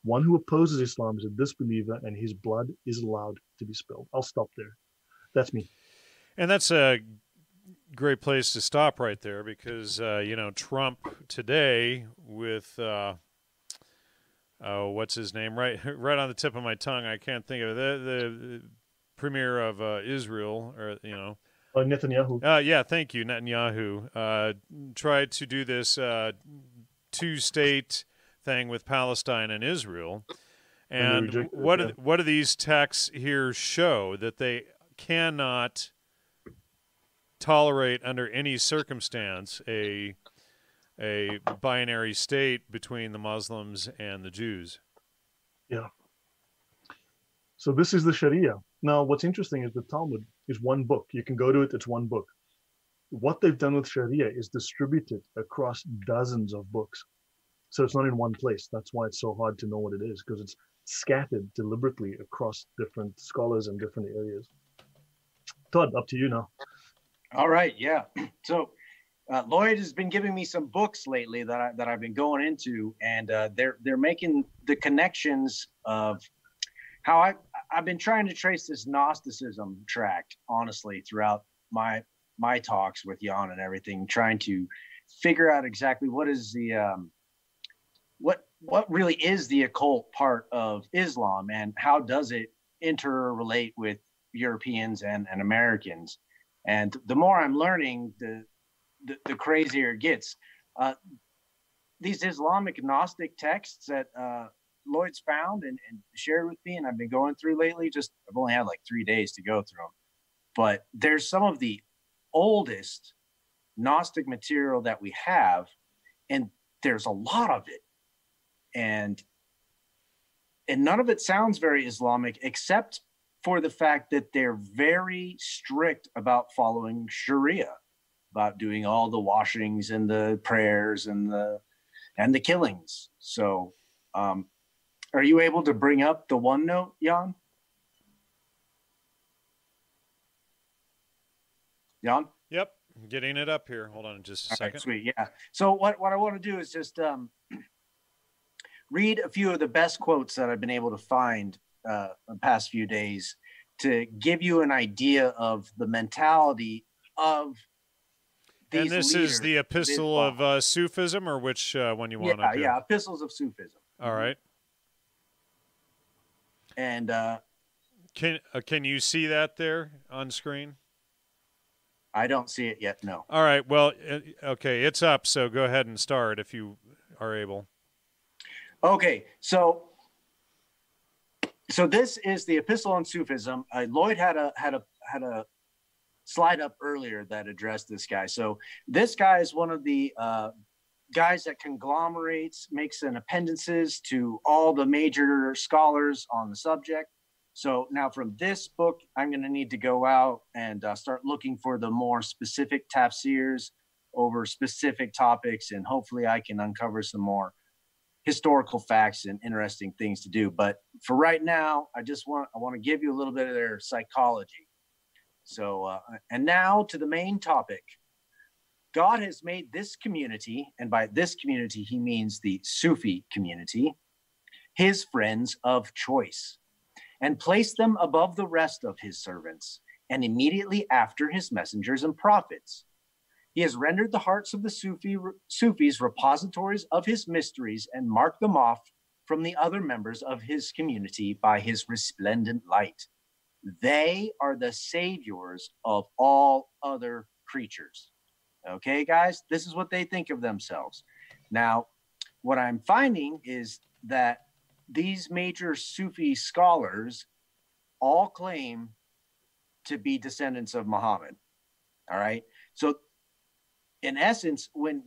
One who opposes Islam is a disbeliever, and his blood is allowed to be spilled. I'll stop there. That's me. And that's a great place to stop right there because, you know, Trump today with, what's his name? Right on the tip of my tongue. I can't think of it. The premier of Israel, or, you know. Netanyahu. Yeah, thank you, Netanyahu. Tried to do this two-state thing with Palestine and Israel, and what do these texts here show? That they cannot tolerate under any circumstance a binary state between the Muslims and the Jews. Yeah. So this is the Sharia. Now, what's interesting is the Talmud is one book. You can go to it, it's one book. What they've done with Sharia is distributed across dozens of books. So it's not in one place. That's why it's so hard to know what it is, because it's scattered deliberately across different scholars and different areas. Todd, up to you now. All right, yeah. So Lloyd has been giving me some books lately that I've been going into, and they're making the connections of how I've been trying to trace this Gnosticism tract, honestly, throughout my my talks with Jan and everything, trying to figure out exactly what is the what really is the occult part of Islam, and how does it interrelate with Europeans and Americans. And the more I'm learning, the crazier it gets. These Islamic Gnostic texts that Lloyd's found and shared with me, and I've been going through lately, just I've only had like 3 days to go through them, but there's some of the oldest Gnostic material that we have, and there's a lot of it, and none of it sounds very Islamic, except for the fact that they're very strict about following Sharia, about doing all the washings and the prayers and the killings. So are you able to bring up the OneNote, Jan? Jan? Yep, I'm getting it up here. Hold on just a second. Right, sweet, yeah. So what I want to do is just read a few of the best quotes that I've been able to find the past few days to give you an idea of the mentality of these And this leaders. Is the epistle of Sufism, or which one you want to do? Yeah, epistles of Sufism. All right. And can you see that there on screen? I don't see it yet, no. All right, well, okay, it's up, so go ahead and start if you are able. Okay, so this is the Epistle on Sufism. Lloyd had a slide up earlier that addressed this guy. So this guy is one of the guys that conglomerates, makes an appendices to all the major scholars on the subject. So now from this book, I'm going to need to go out and start looking for the more specific tafsirs over specific topics, and hopefully I can uncover some more historical facts and interesting things to do. But for right now, I want to give you a little bit of their psychology. So, and now to the main topic. God has made this community, and by this community, he means the Sufi community, his friends of choice, and placed them above the rest of his servants, and immediately after his messengers and prophets. He has rendered the hearts of the Sufis repositories of his mysteries, and marked them off from the other members of his community by his resplendent light. They are the saviors of all other creatures. Okay, guys, this is what they think of themselves. Now, what I'm finding is that these major Sufi scholars all claim to be descendants of Muhammad. All right, so in essence, when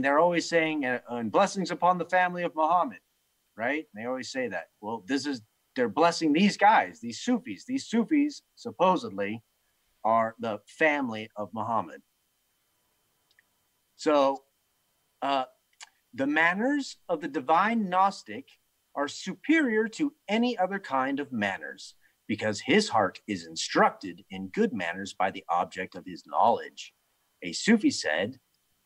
they're always saying and blessings upon the family of Muhammad, right? They always say that. Well, they're blessing these guys, these Sufis. These Sufis supposedly are the family of Muhammad. So the manners of the divine Gnostic are superior to any other kind of manners, because his heart is instructed in good manners by the object of his knowledge. A Sufi said,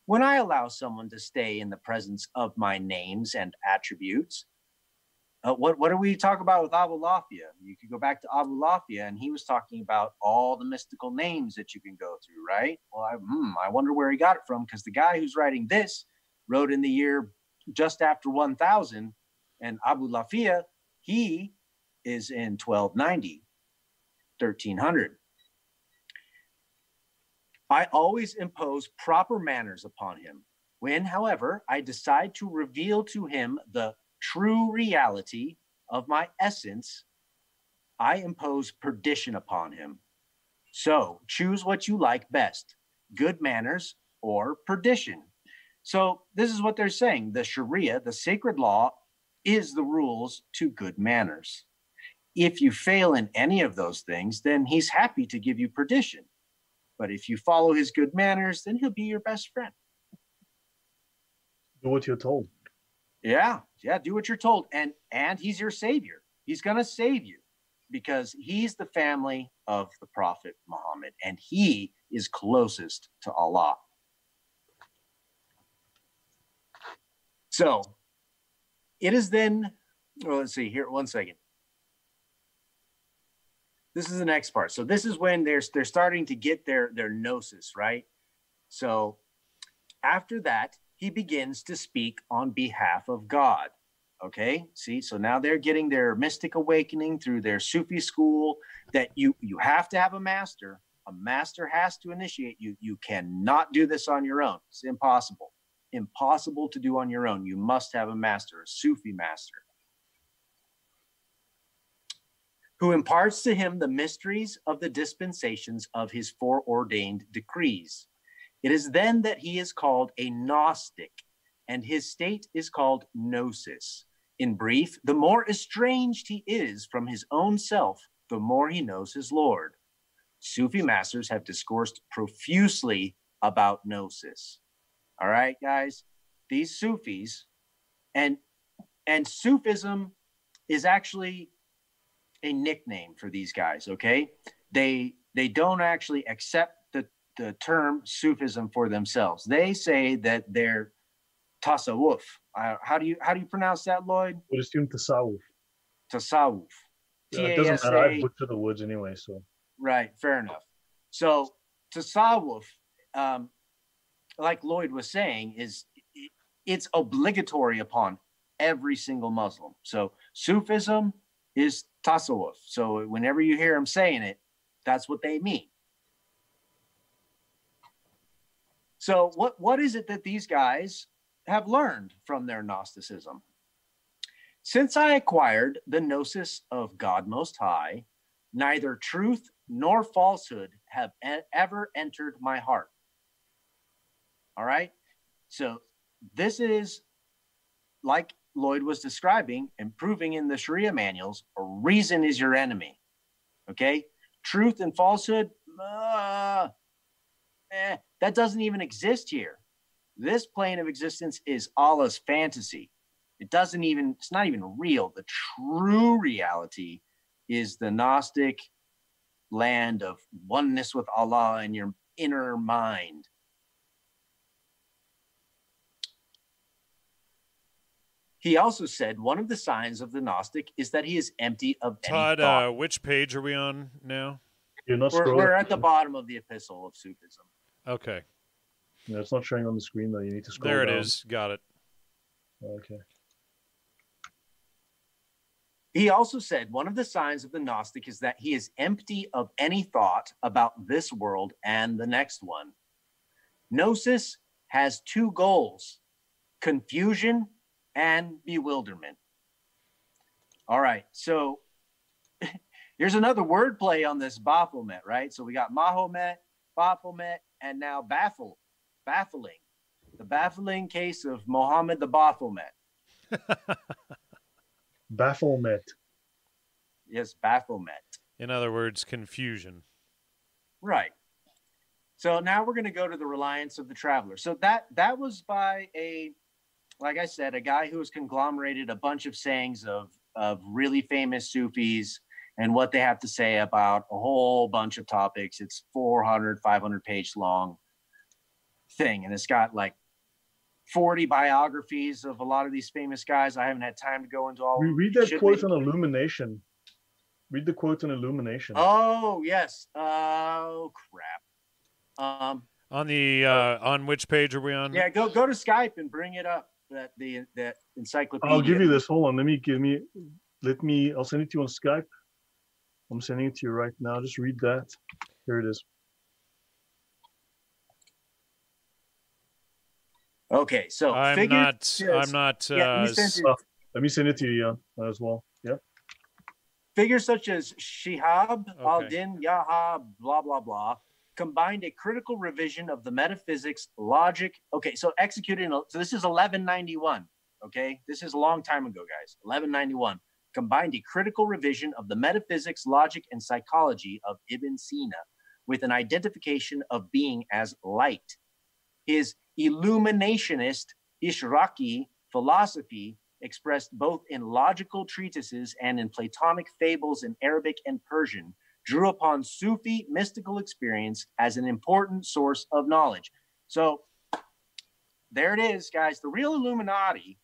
when I allow someone to stay in the presence of my names and attributes, what do we talk about with Abu Lafia? You could go back to Abu Lafia, and he was talking about all the mystical names that you can go through, right? Well, I wonder where he got it from, because the guy who's writing this wrote in the year just after 1000, and Abu Lafia, he is in 1290, 1300. I always impose proper manners upon him. When, however, I decide to reveal to him the true reality of my essence, I impose perdition upon him. So choose what you like best, good manners or perdition. So this is what they're saying. The Sharia, the sacred law, is the rules to good manners. If you fail in any of those things, then he's happy to give you perdition. But if you follow his good manners, then he'll be your best friend. Do what you're told. Yeah, do what you're told. And he's your savior. He's going to save you, because he's the family of the Prophet Muhammad, and he is closest to Allah. So it is then, well, let's see here, one second. This is the next part. So this is when they're starting to get their gnosis, right? So after that, he begins to speak on behalf of God. Okay, see, so now they're getting their mystic awakening through their Sufi school that you have to have a master. A master has to initiate you. You cannot do this on your own. It's impossible. Impossible to do on your own. You must have a master, a Sufi master, who imparts to him the mysteries of the dispensations of his foreordained decrees. It is then that he is called a Gnostic, and his state is called Gnosis. In brief, the more estranged he is from his own self, the more he knows his Lord. Sufi masters have discoursed profusely about Gnosis. All right, guys, these Sufis, and Sufism is actually a nickname for these guys, okay? They don't actually accept the term Sufism for themselves. They say that they're tasawwuf. How do you pronounce that, Lloyd? We'll assume tasawwuf. Tasawwuf. Yeah, it doesn't matter. I've looked to the woods anyway, so. Right, fair enough. So tasawwuf, like Lloyd was saying, it's obligatory upon every single Muslim. So Sufism is tasawwuf. So whenever you hear them saying it, that's what they mean. So what is it that these guys have learned from their Gnosticism? Since I acquired the Gnosis of God Most High, neither truth nor falsehood have ever entered my heart. All right. So this is, like Lloyd was describing and proving in the Sharia manuals, reason is your enemy. Okay. Truth and falsehood, that doesn't even exist here. This plane of existence is Allah's fantasy. It's not even real. The true reality is the Gnostic land of oneness with Allah in your inner mind. He also said one of the signs of the Gnostic is that he is empty of any thought. Todd, which page are we on now? We're at the bottom of the Epistle of Sufism. Okay. No, it's not showing on the screen, though. You need to scroll down. There it is. Got it. Okay. He also said one of the signs of the Gnostic is that he is empty of any thought about this world and the next one. Gnosis has two goals: confusion and bewilderment. All right, so here's another wordplay on this Baphomet, right? So we got Mahomet, Baphomet, and now baffling. The baffling case of Muhammad the Baphomet. Baphomet. Yes, Baphomet. In other words, confusion. Right. So now we're going to go to the Reliance of the Traveler. So that was by a, like I said, a guy who has conglomerated a bunch of sayings of really famous Sufis and what they have to say about a whole bunch of topics. It's 400, 500 page long thing. And it's got like 40 biographies of a lot of these famous guys. I haven't had time to go into all. Read that quote on Illumination. Read the quote on Illumination. Oh, yes. Oh, crap. On which page are we on? Yeah, go to Skype and bring it up, that encyclopedia. I'll give you this. Hold on. I'll send it to you on Skype. I'm sending it to you right now. Just read that. Here it is. Okay, so let me send it to you as well. Yeah. Figures such as Shihab, okay, al-Din, Yaha, blah, blah, blah, combined a critical revision of the metaphysics, logic. Okay, so this is 1191. Okay, this is a long time ago, guys. 1191. Combined a critical revision of the metaphysics, logic, and psychology of Ibn Sina with an identification of being as light. His Illuminationist Ishraqi philosophy, expressed both in logical treatises and in Platonic fables in Arabic and Persian, drew upon Sufi mystical experience as an important source of knowledge. So there it is, guys. The real Illuminati,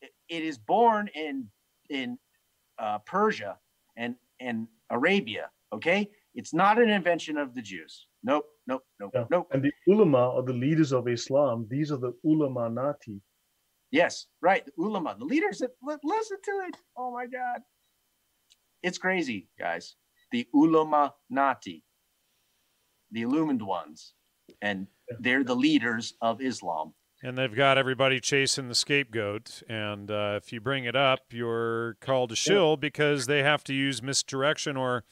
it is born in Persia and Arabia Okay, it's not an invention of the Jews. Nope, nope, nope, yeah. Nope. And the ulama or the leaders of Islam, these are the ulama nati. Yes, right. The ulama, the leaders that listen to it. Oh my God, it's crazy, guys. The ulama nati, the illumined ones, and they're the leaders of Islam. And they've got everybody chasing the scapegoat. And if you bring it up, you're called a shill because they have to use misdirection or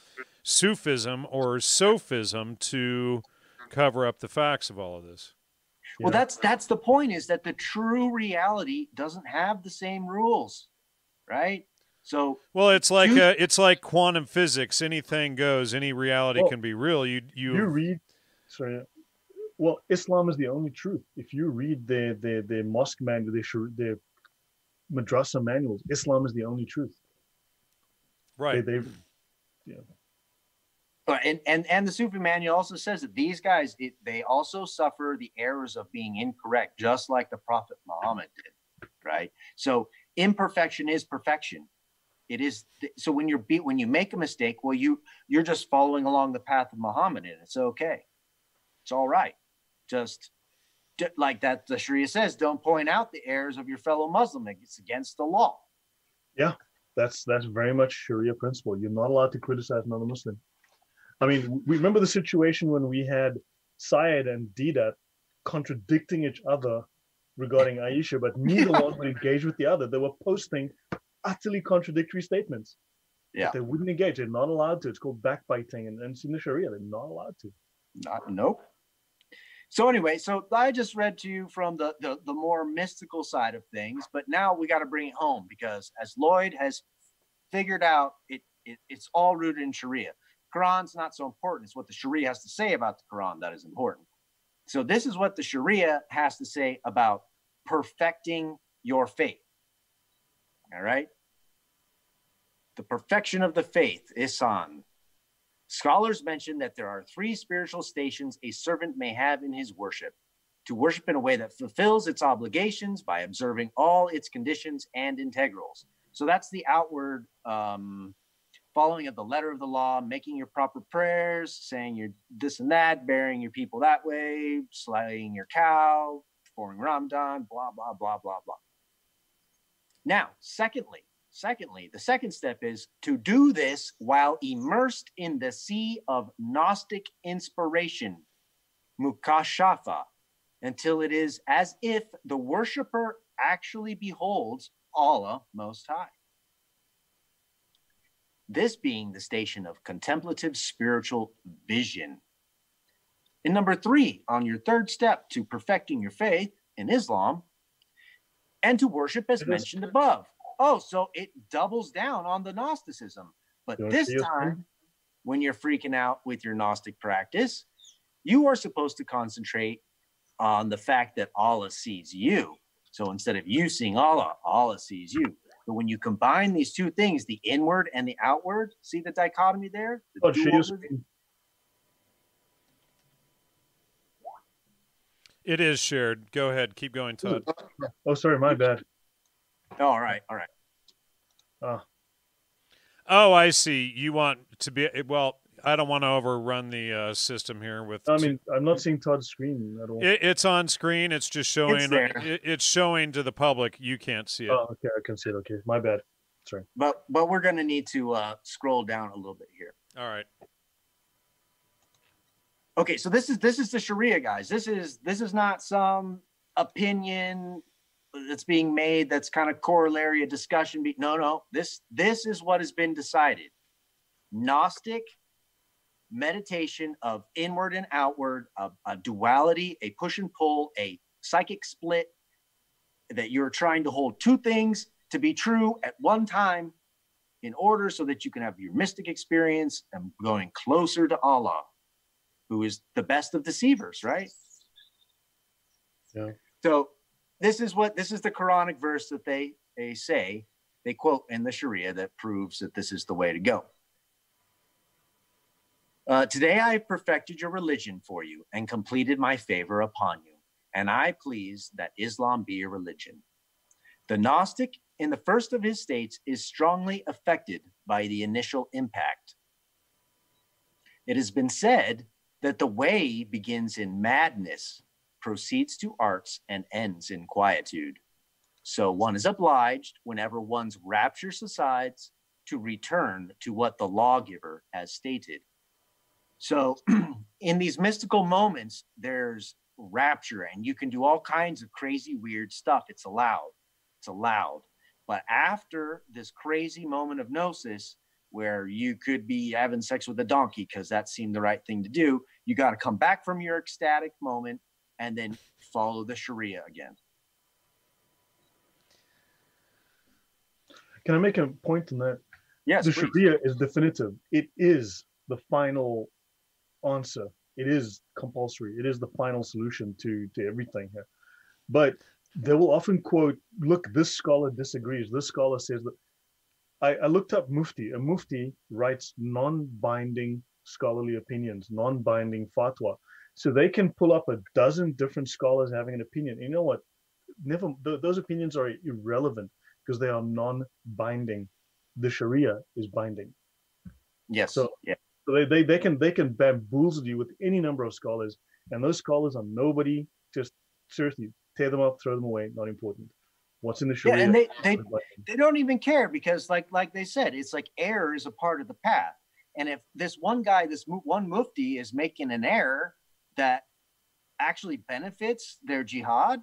Sufism or sophism to cover up the facts of all of this. Well, that's the point, is that the true reality doesn't have the same rules, right? So well, it's like it's like quantum physics. Anything goes. Any reality can be real. You read. Sorry. Well, Islam is the only truth. If you read the mosque manual, the madrasa manuals, Islam is the only truth. Right. And the Sufi manual also says that these guys, they also suffer the errors of being incorrect, just like the Prophet Muhammad did, right? So imperfection is perfection. It is. So when you make a mistake, well, you're just following along the path of Muhammad, and it's okay. It's all right. Just like that, the Sharia says, don't point out the errors of your fellow Muslim. It's against the law. Yeah, that's very much Sharia principle. You're not allowed to criticize another Muslim. I mean, we remember the situation when we had Syed and Didat contradicting each other regarding Aisha, but neither one would engage with the other. They were posting utterly contradictory statements. Yeah. They wouldn't engage. They're not allowed to. It's called backbiting, and it's in the Sharia. They're not allowed to. Nope. So anyway, so I just read to you from the more mystical side of things, but now we got to bring it home, because as Lloyd has figured out, it's all rooted in Sharia. Quran's not so important. It's what the Sharia has to say about the Quran that is important. So this is what the Sharia has to say about perfecting your faith. All right. The perfection of the faith, Ihsan. Scholars mention that there are three spiritual stations a servant may have in his worship: to worship in a way that fulfills its obligations by observing all its conditions and integrals. So that's the outward following of the letter of the law, making your proper prayers, saying your this and that, burying your people that way, slaying your cow, performing Ramadan, blah, blah, blah, blah, blah. Now, secondly, the second step is to do this while immersed in the sea of Gnostic inspiration, mukashafa, until it is as if the worshiper actually beholds Allah Most High. This being the station of contemplative spiritual vision. And number three, on your third step to perfecting your faith in Islam, and to worship as mentioned above. Oh, so it doubles down on the Gnosticism. But this time, when you're freaking out with your Gnostic practice, you are supposed to concentrate on the fact that Allah sees you. So instead of you seeing Allah, Allah sees you. But when you combine these two things, the inward and the outward, see the dichotomy there? The it is shared. Go ahead. Keep going, Todd. Oh, sorry. My bad. All right. All right. Oh, I see. You want to be, well, I don't want to overrun the system here with. I mean, I'm not seeing Todd's screen at all. It's on screen. It's just showing. It's showing to the public. You can't see it. Oh, okay, I can see it. Okay, my bad. Sorry. But we're gonna need to scroll down a little bit here. All right. Okay, so this is the Sharia, guys. This is not some opinion that's being made. That's kind of corollary a discussion. No. This is what has been decided. Gnostic meditation of inward and outward, of a duality, a push and pull, a psychic split, that you're trying to hold two things to be true at one time in order so that you can have your mystic experience and going closer to Allah, who is the best of deceivers, right? Yeah. So this is the Quranic verse that they say, they quote in the Sharia, that proves that this is the way to go. Today I have perfected your religion for you and completed my favor upon you, and I please that Islam be your religion. The Gnostic in the first of his states is strongly affected by the initial impact. It has been said that the way begins in madness, proceeds to arts, and ends in quietude. So one is obliged, whenever one's rapture subsides, to return to what the lawgiver has stated. So in these mystical moments, there's rapture, and you can do all kinds of crazy, weird stuff. It's allowed. It's allowed. But after this crazy moment of gnosis, where you could be having sex with a donkey because that seemed the right thing to do, you got to come back from your ecstatic moment and then follow the Sharia again. Can I make a point on that? Yes, the please. Sharia is definitive. It is the final answer. It is compulsory. It is the final solution to everything here. But they will often quote, look, this scholar disagrees. This scholar says that. I looked up mufti. A mufti writes non-binding scholarly opinions, non-binding fatwa. So they can pull up a dozen different scholars having an opinion. You know what? Never, those opinions are irrelevant because they are non-binding. The Sharia is binding. Yes. So, yeah. So they can bamboozle you with any number of scholars, and those scholars are nobody. Just seriously, tear them up, throw them away. Not important. What's in the Sharia? Yeah, and they don't even care because like they said, it's like error is a part of the path. And if this one guy, this one mufti is making an error that actually benefits their jihad,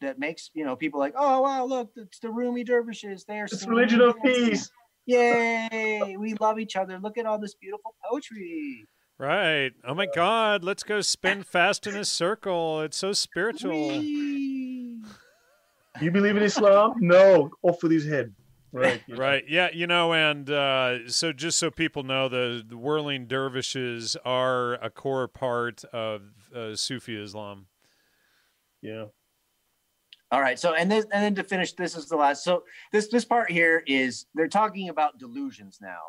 that makes, you know, people like, oh wow, look, it's the Rumi dervishes. They're it's religion of peace. Yay, we love each other. Look at all this beautiful poetry. Right. Oh my God, let's go spin fast in a circle. It's so spiritual. You believe in Islam? No. Off with his head. Right. Right. Yeah. You know, and so just so people know, the whirling dervishes are a core part of Sufi Islam. Yeah. All right. So, and then to finish, this is the last. So this part here is they're talking about delusions now,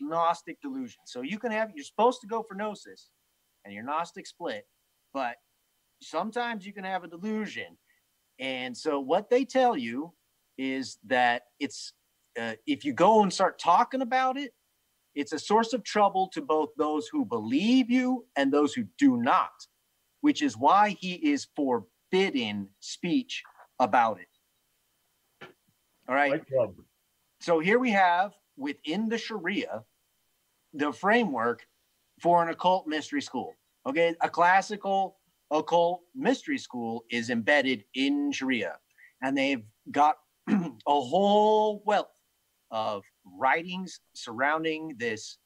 Gnostic delusion. So you can have, you're supposed to go for gnosis and your Gnostic split, but sometimes you can have a delusion. And so what they tell you is that it's, if you go and start talking about it, it's a source of trouble to both those who believe you and those who do not, which is why he is forbidden speech about it. All right. So here we have within the Sharia, the framework for an occult mystery school. Okay. A classical occult mystery school is embedded in Sharia, and they've got a whole wealth of writings surrounding this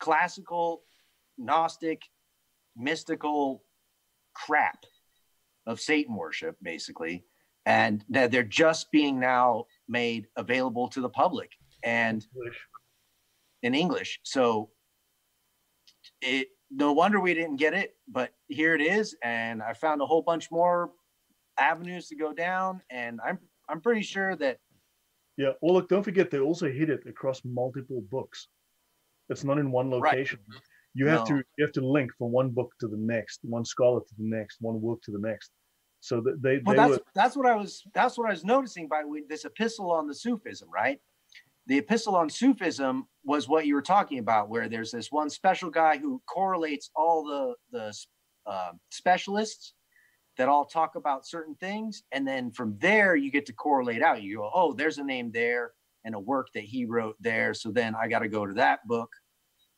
classical Gnostic mystical crap of Satan worship, basically, and that they're just being now made available to the public and in English. So it, no wonder we didn't get it, but here it is, and I found a whole bunch more avenues to go down, and I'm pretty sure that. Yeah. Well, look, don't forget they also hid it across multiple books. It's not in one location. Right. You have to link from one book to the next, one scholar to the next, one work to the next. So that they. Well, that's what I was noticing by this epistle on the Sufism, right? The epistle on Sufism was what you were talking about, where there's this one special guy who correlates all the specialists that all talk about certain things. And then from there, you get to correlate out. You go, oh, there's a name there and a work that he wrote there. So then I got to go to that book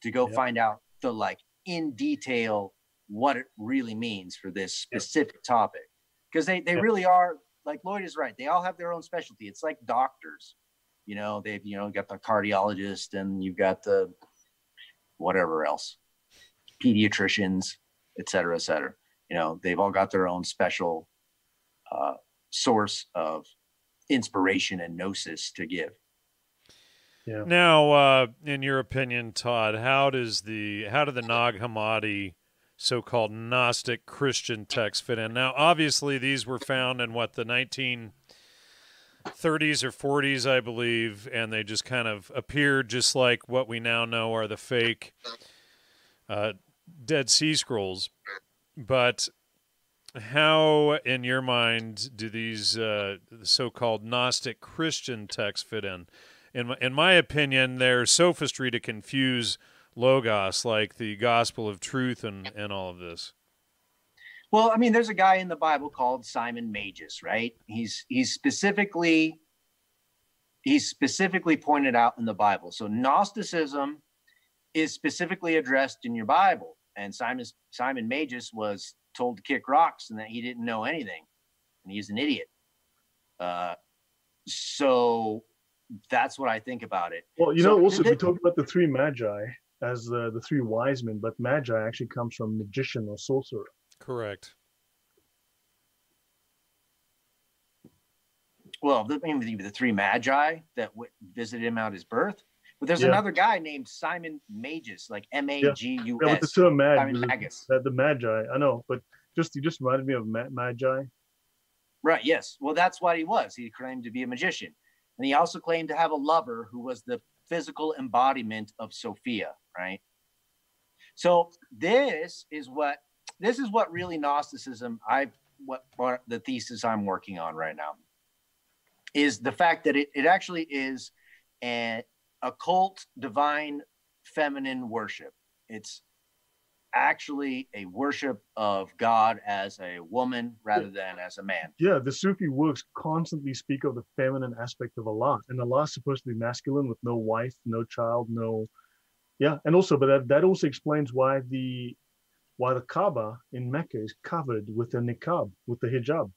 to go find out the in detail what it really means for this specific topic. Because they really are, like Lloyd is right, they all have their own specialty. It's like doctors. You know, they've, you know, got the cardiologist and you've got the whatever else, pediatricians, et cetera, you know, they've all got their own special source of inspiration and gnosis to give. Yeah. Now, in your opinion, Todd, how do the Nag Hammadi so-called Gnostic Christian texts fit in? Now, obviously these were found in what, the 1930s or 40s, I believe, and they just kind of appeared just like what we now know are the fake Dead Sea Scrolls. But how, in your mind, do these so-called Gnostic Christian texts fit in? In my opinion, they're sophistry to confuse Logos, like the gospel of truth and all of this? Well, I mean, there's a guy in the Bible called Simon Magus, right? He's specifically pointed out in the Bible. So Gnosticism is specifically addressed in your Bible. And Simon Magus was told to kick rocks and that he didn't know anything. And he's an idiot. So that's what I think about it. Well, you know, also, we talk about the three magi as the three wise men, but magi actually comes from magician or sorcerer. Correct. Well, the three magi that visited him at his birth. But there's another guy named Simon Magus, like M-A-G-U-S. Yeah, but the term Magus. The magi, I know, but you just reminded me of magi. Right, yes. Well, that's what he was. He claimed to be a magician. And he also claimed to have a lover who was the physical embodiment of Sophia, right? So this is what really Gnosticism, the thesis I'm working on right now, is the fact that it actually is an occult divine feminine worship. It's actually a worship of God as a woman rather than as a man. Yeah, the Sufi works constantly speak of the feminine aspect of Allah, and Allah is supposed to be masculine with no wife, no child, no... Yeah, and also, but that also explains why the Kaaba in Mecca is covered with a niqab, with the hijab.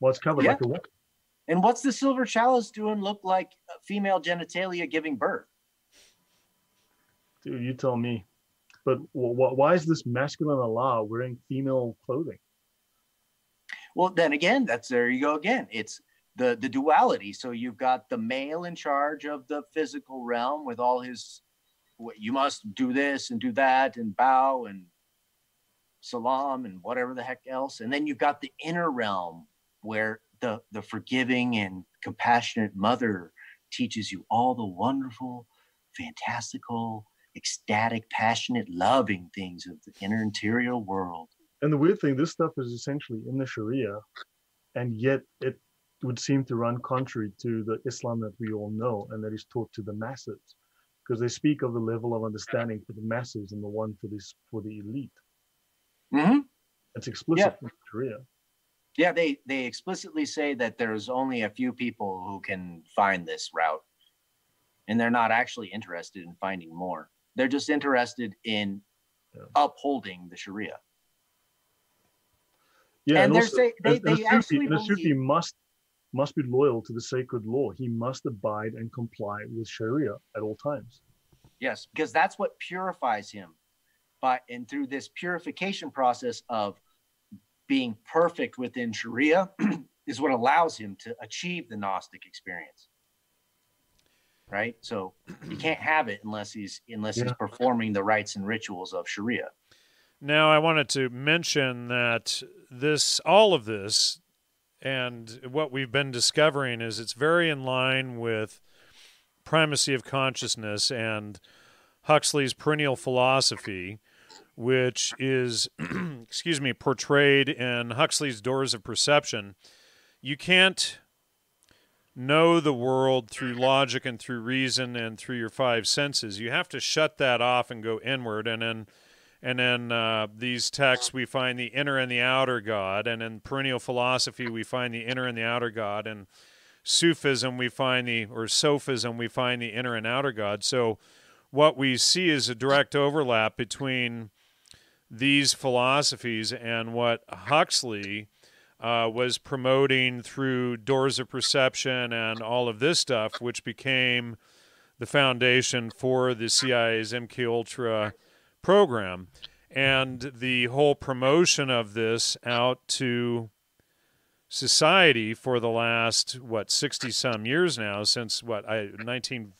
Well, it's covered like a woman. And what's the silver chalice doing look like female genitalia giving birth? Dude, you tell me. But why is this masculine Allah wearing female clothing? Well, then again, there you go again. It's the duality. So you've got the male in charge of the physical realm with all his, you must do this and do that and bow and salam and whatever the heck else. And then you've got the inner realm where the forgiving and compassionate mother teaches you all the wonderful, fantastical, ecstatic, passionate, loving things of the inner interior world. And the weird thing, this stuff is essentially in the Sharia, and yet it would seem to run contrary to the Islam that we all know and that is taught to the masses, because they speak of the level of understanding for the masses and the one for the elite. Mm-hmm. It's explicit in Sharia. Yeah, they explicitly say that there's only a few people who can find this route, and they're not actually interested in finding more. They're just interested in upholding the Sharia. Yeah, and a Sufi must be loyal to the sacred law. He must abide and comply with Sharia at all times. Yes, because that's what purifies him. And through this purification process of being perfect within Sharia is what allows him to achieve the Gnostic experience, right? So he can't have it unless he's performing the rites and rituals of Sharia. Now, I wanted to mention that all of this and what we've been discovering is it's very in line with primacy of consciousness and Huxley's perennial philosophy, which is, excuse me, portrayed in Huxley's Doors of Perception. You can't know the world through logic and through reason and through your five senses. You have to shut that off and go inward. And in these texts, we find the inner and the outer God. And in perennial philosophy, we find the inner and the outer God. And Sufism, we find the inner and outer God. So what we see is a direct overlap between these philosophies and what Huxley was promoting through Doors of Perception and all of this stuff, which became the foundation for the CIA's MKUltra program. And the whole promotion of this out to society for the last, 60-some years now, since, 1957,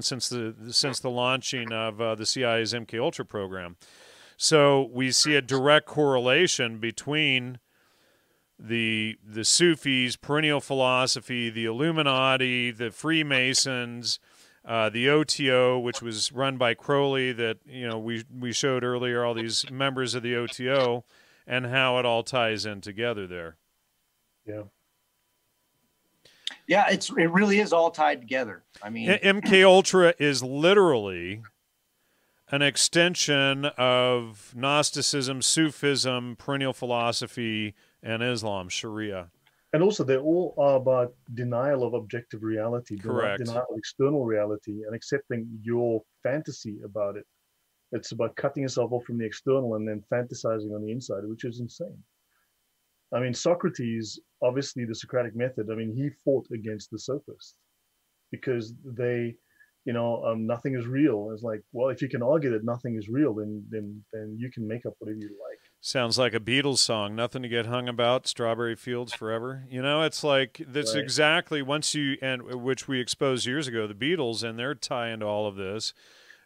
since the launching of the CIA's MKUltra program. So we see a direct correlation between the Sufis, perennial philosophy, the Illuminati, the Freemasons, the OTO, which was run by Crowley, that we showed earlier, all these members of the OTO, and how it all ties in together there. Yeah. Yeah, it really is all tied together. I mean, MK Ultra is literally an extension of Gnosticism, Sufism, perennial philosophy, and Islam, Sharia. And also, they all are about denial of objective reality, denial of external reality, and accepting your fantasy about it. It's about cutting yourself off from the external and then fantasizing on the inside, which is insane. I mean, Socrates, obviously the Socratic method, I mean, he fought against the sophists because they, you know, nothing is real. It's like, well, if you can argue that nothing is real, then you can make up whatever you like. Sounds like a Beatles song, nothing to get hung about, Strawberry Fields Forever. You know, it's like, that's right. Exactly, once you, and which we exposed years ago, the Beatles and their tie into all of this,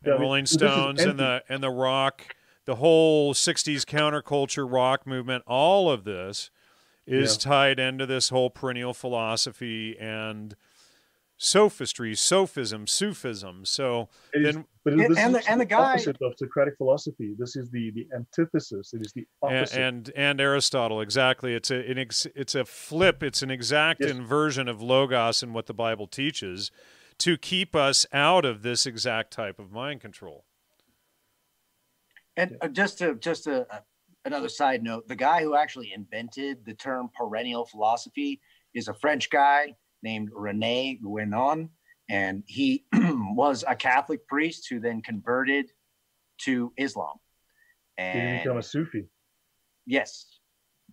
and Rolling Stones and the rock, the whole 60s counterculture rock movement, all of this is tied into this whole perennial philosophy and sophistry, sophism, Sufism. So the guy, opposite of Socratic philosophy. This is the antithesis. It is the opposite. And Aristotle, exactly. It's a flip. It's an exact inversion of Logos and what the Bible teaches to keep us out of this exact type of mind control. And another side note, the guy who actually invented the term perennial philosophy is a French guy named René Guénon, and he was a Catholic priest who then converted to Islam. And he became a Sufi. Yes,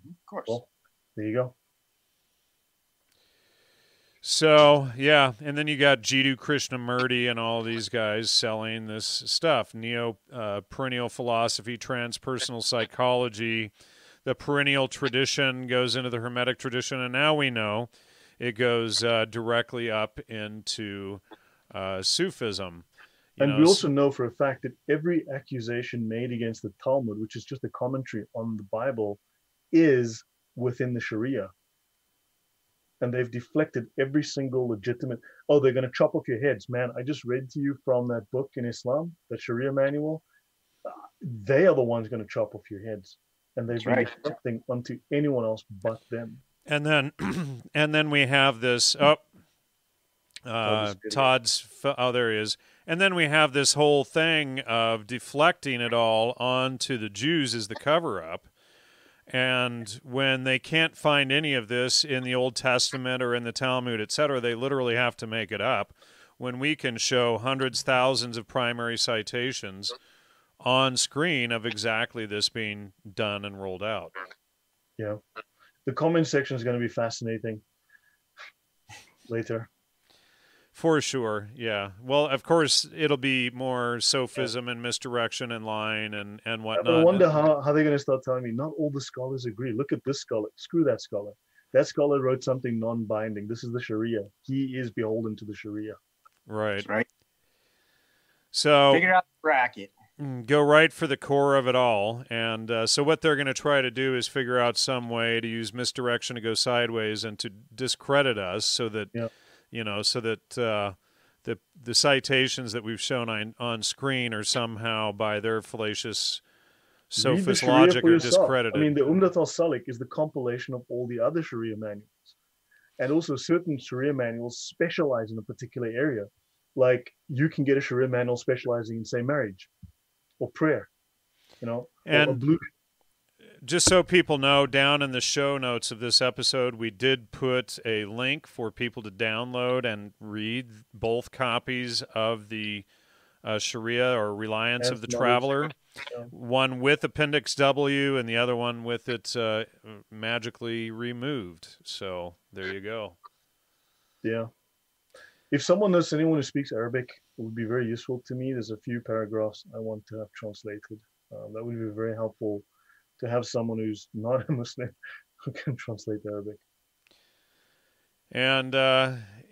of course. Well, there you go. So, yeah, and then you got Jiddu Krishnamurti and all these guys selling this stuff, neo-perennial philosophy, transpersonal psychology. The perennial tradition goes into the Hermetic tradition, and now we know it goes directly up into Sufism. We also know for a fact that every accusation made against the Talmud, which is just a commentary on the Bible, is within the Sharia. And they've deflected every single legitimate, oh, they're going to chop off your heads. Man, I just read to you from that book in Islam, the Sharia manual. They are the ones going to chop off your heads. And they've been deflecting onto anyone else but them. And then we have this, there he is. And then we have this whole thing of deflecting it all onto the Jews as the cover-up. And when they can't find any of this in the Old Testament or in the Talmud, etc., they literally have to make it up. When we can show hundreds, thousands of primary citations on screen of exactly this being done and rolled out. Yeah. The comment section is going to be fascinating later. For sure, yeah. Well, of course, it'll be more sophism and misdirection and lying and whatnot. I wonder how they're going to start telling me, not all the scholars agree. Look at this scholar. Screw that scholar. That scholar wrote something non-binding. This is the Sharia. He is beholden to the Sharia. Right. That's right. So figure out the bracket. Go right for the core of it all. And so what they're going to try to do is figure out some way to use misdirection to go sideways and to discredit us so that... Yeah. You know, so that the citations that we've shown on screen are somehow by their fallacious sophist logic are discredited. I mean, the Umdat al-Salik is the compilation of all the other Sharia manuals. And also certain Sharia manuals specialize in a particular area. Like you can get a Sharia manual specializing in, say, marriage or prayer, you know, or ablution. Just so people know, down in the show notes of this episode, we did put a link for people to download and read both copies of the Sharia or Reliance of the Traveler, one with Appendix W and the other one with it magically removed. So there you go. Yeah. If someone knows anyone who speaks Arabic, it would be very useful to me. There's a few paragraphs I want to have translated. That would be very helpful to have someone who's not a Muslim who can translate Arabic. And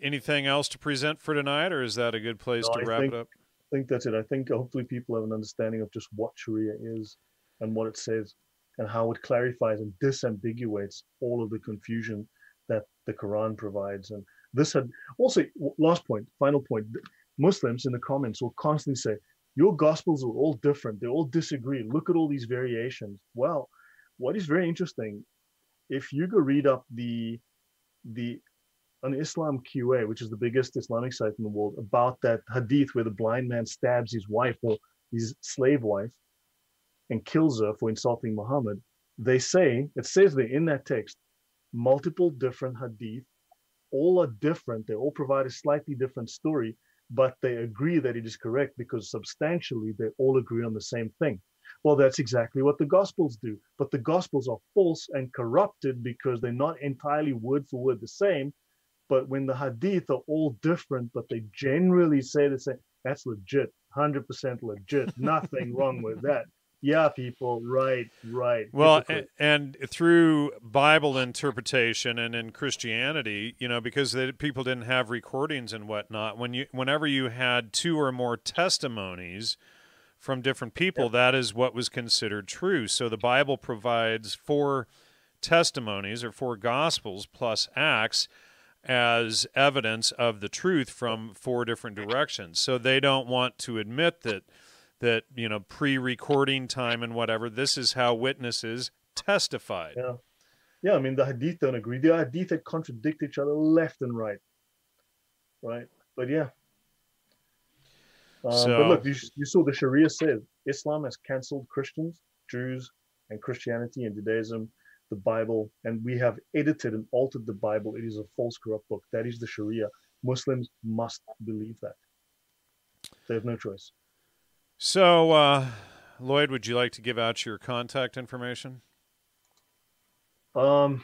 anything else to present for tonight, or is that a good place to wrap it up? I think that's it. I think hopefully people have an understanding of just what Sharia is and what it says and how it clarifies and disambiguates all of the confusion that the Quran provides. And this had also, last point, final point, Muslims in the comments will constantly say, your Gospels are all different. They all disagree. Look at all these variations. Well, what is very interesting, if you go read up the on Islam QA, which is the biggest Islamic site in the world, about that hadith where the blind man stabs his wife or his slave wife and kills her for insulting Muhammad, they say, it says there in that text, multiple different hadith, all are different, they all provide a slightly different story, but they agree that it is correct because substantially they all agree on the same thing. Well, that's exactly what the Gospels do, but the Gospels are false and corrupted because they're not entirely word for word the same, but when the hadith are all different, but they generally say the same, that's legit, 100% legit, nothing wrong with that. Yeah, people, right. Well, and through Bible interpretation and in Christianity, you know, because people didn't have recordings and whatnot, whenever you had two or more testimonies from different people, yeah, that is what was considered true. So the Bible provides four testimonies or four Gospels plus Acts as evidence of the truth from four different directions. So they don't want to admit that you know, pre-recording time and whatever, this is how witnesses testified. Yeah, yeah. I mean, the hadith don't agree. The hadith that contradict each other left and right, right? But yeah. But look, you saw the Sharia said Islam has cancelled Christians, Jews, and Christianity and Judaism, the Bible, and we have edited and altered the Bible. It is a false, corrupt book. That is the Sharia. Muslims must believe that. They have no choice. So, Lloyd, would you like to give out your contact information? Yeah,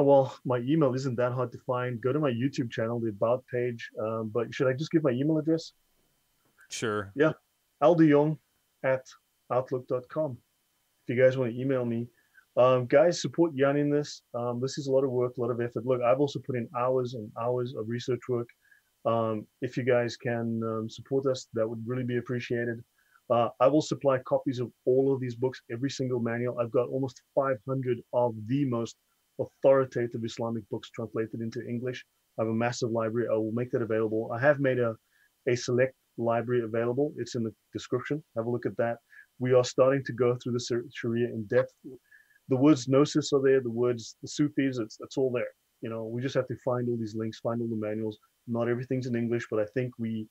well, my email isn't that hard to find. Go to my YouTube channel, the About page. But should I just give my email address? Sure. Yeah, aldeyong@outlook.com. If you guys want to email me. Guys, support Jan in this. This is a lot of work, a lot of effort. Look, I've also put in hours and hours of research work. If you guys can support us, that would really be appreciated. I will supply copies of all of these books, every single manual. I've got almost 500 of the most authoritative Islamic books translated into English. I have a massive library. I will make that available. I have made a select library available. It's in the description. Have a look at that. We are starting to go through the Sharia in depth. The words gnosis are there. The words, the Sufis, it's all there. You know, we just have to find all these links, find all the manuals. Not everything's in English, but I think we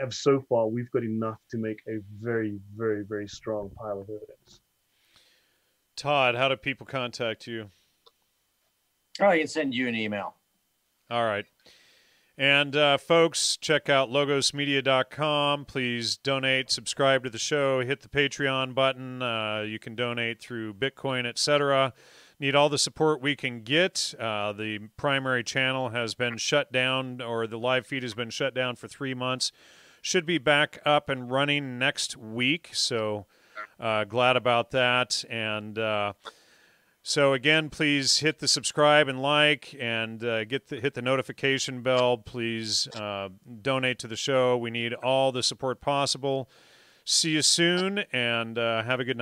have so far, we've got enough to make a very, very, very strong pile of evidence. Todd, how do people contact you? I can send you an email. All right. And folks, check out logosmedia.com. Please donate, subscribe to the show, hit the Patreon button. You can donate through Bitcoin, etc. Need all the support we can get. The primary channel has been shut down, or the live feed has been shut down for 3 months. Should be back up and running next week, so glad about that. And so, again, please hit the subscribe and like, and hit the notification bell. Please donate to the show. We need all the support possible. See you soon, and have a good night.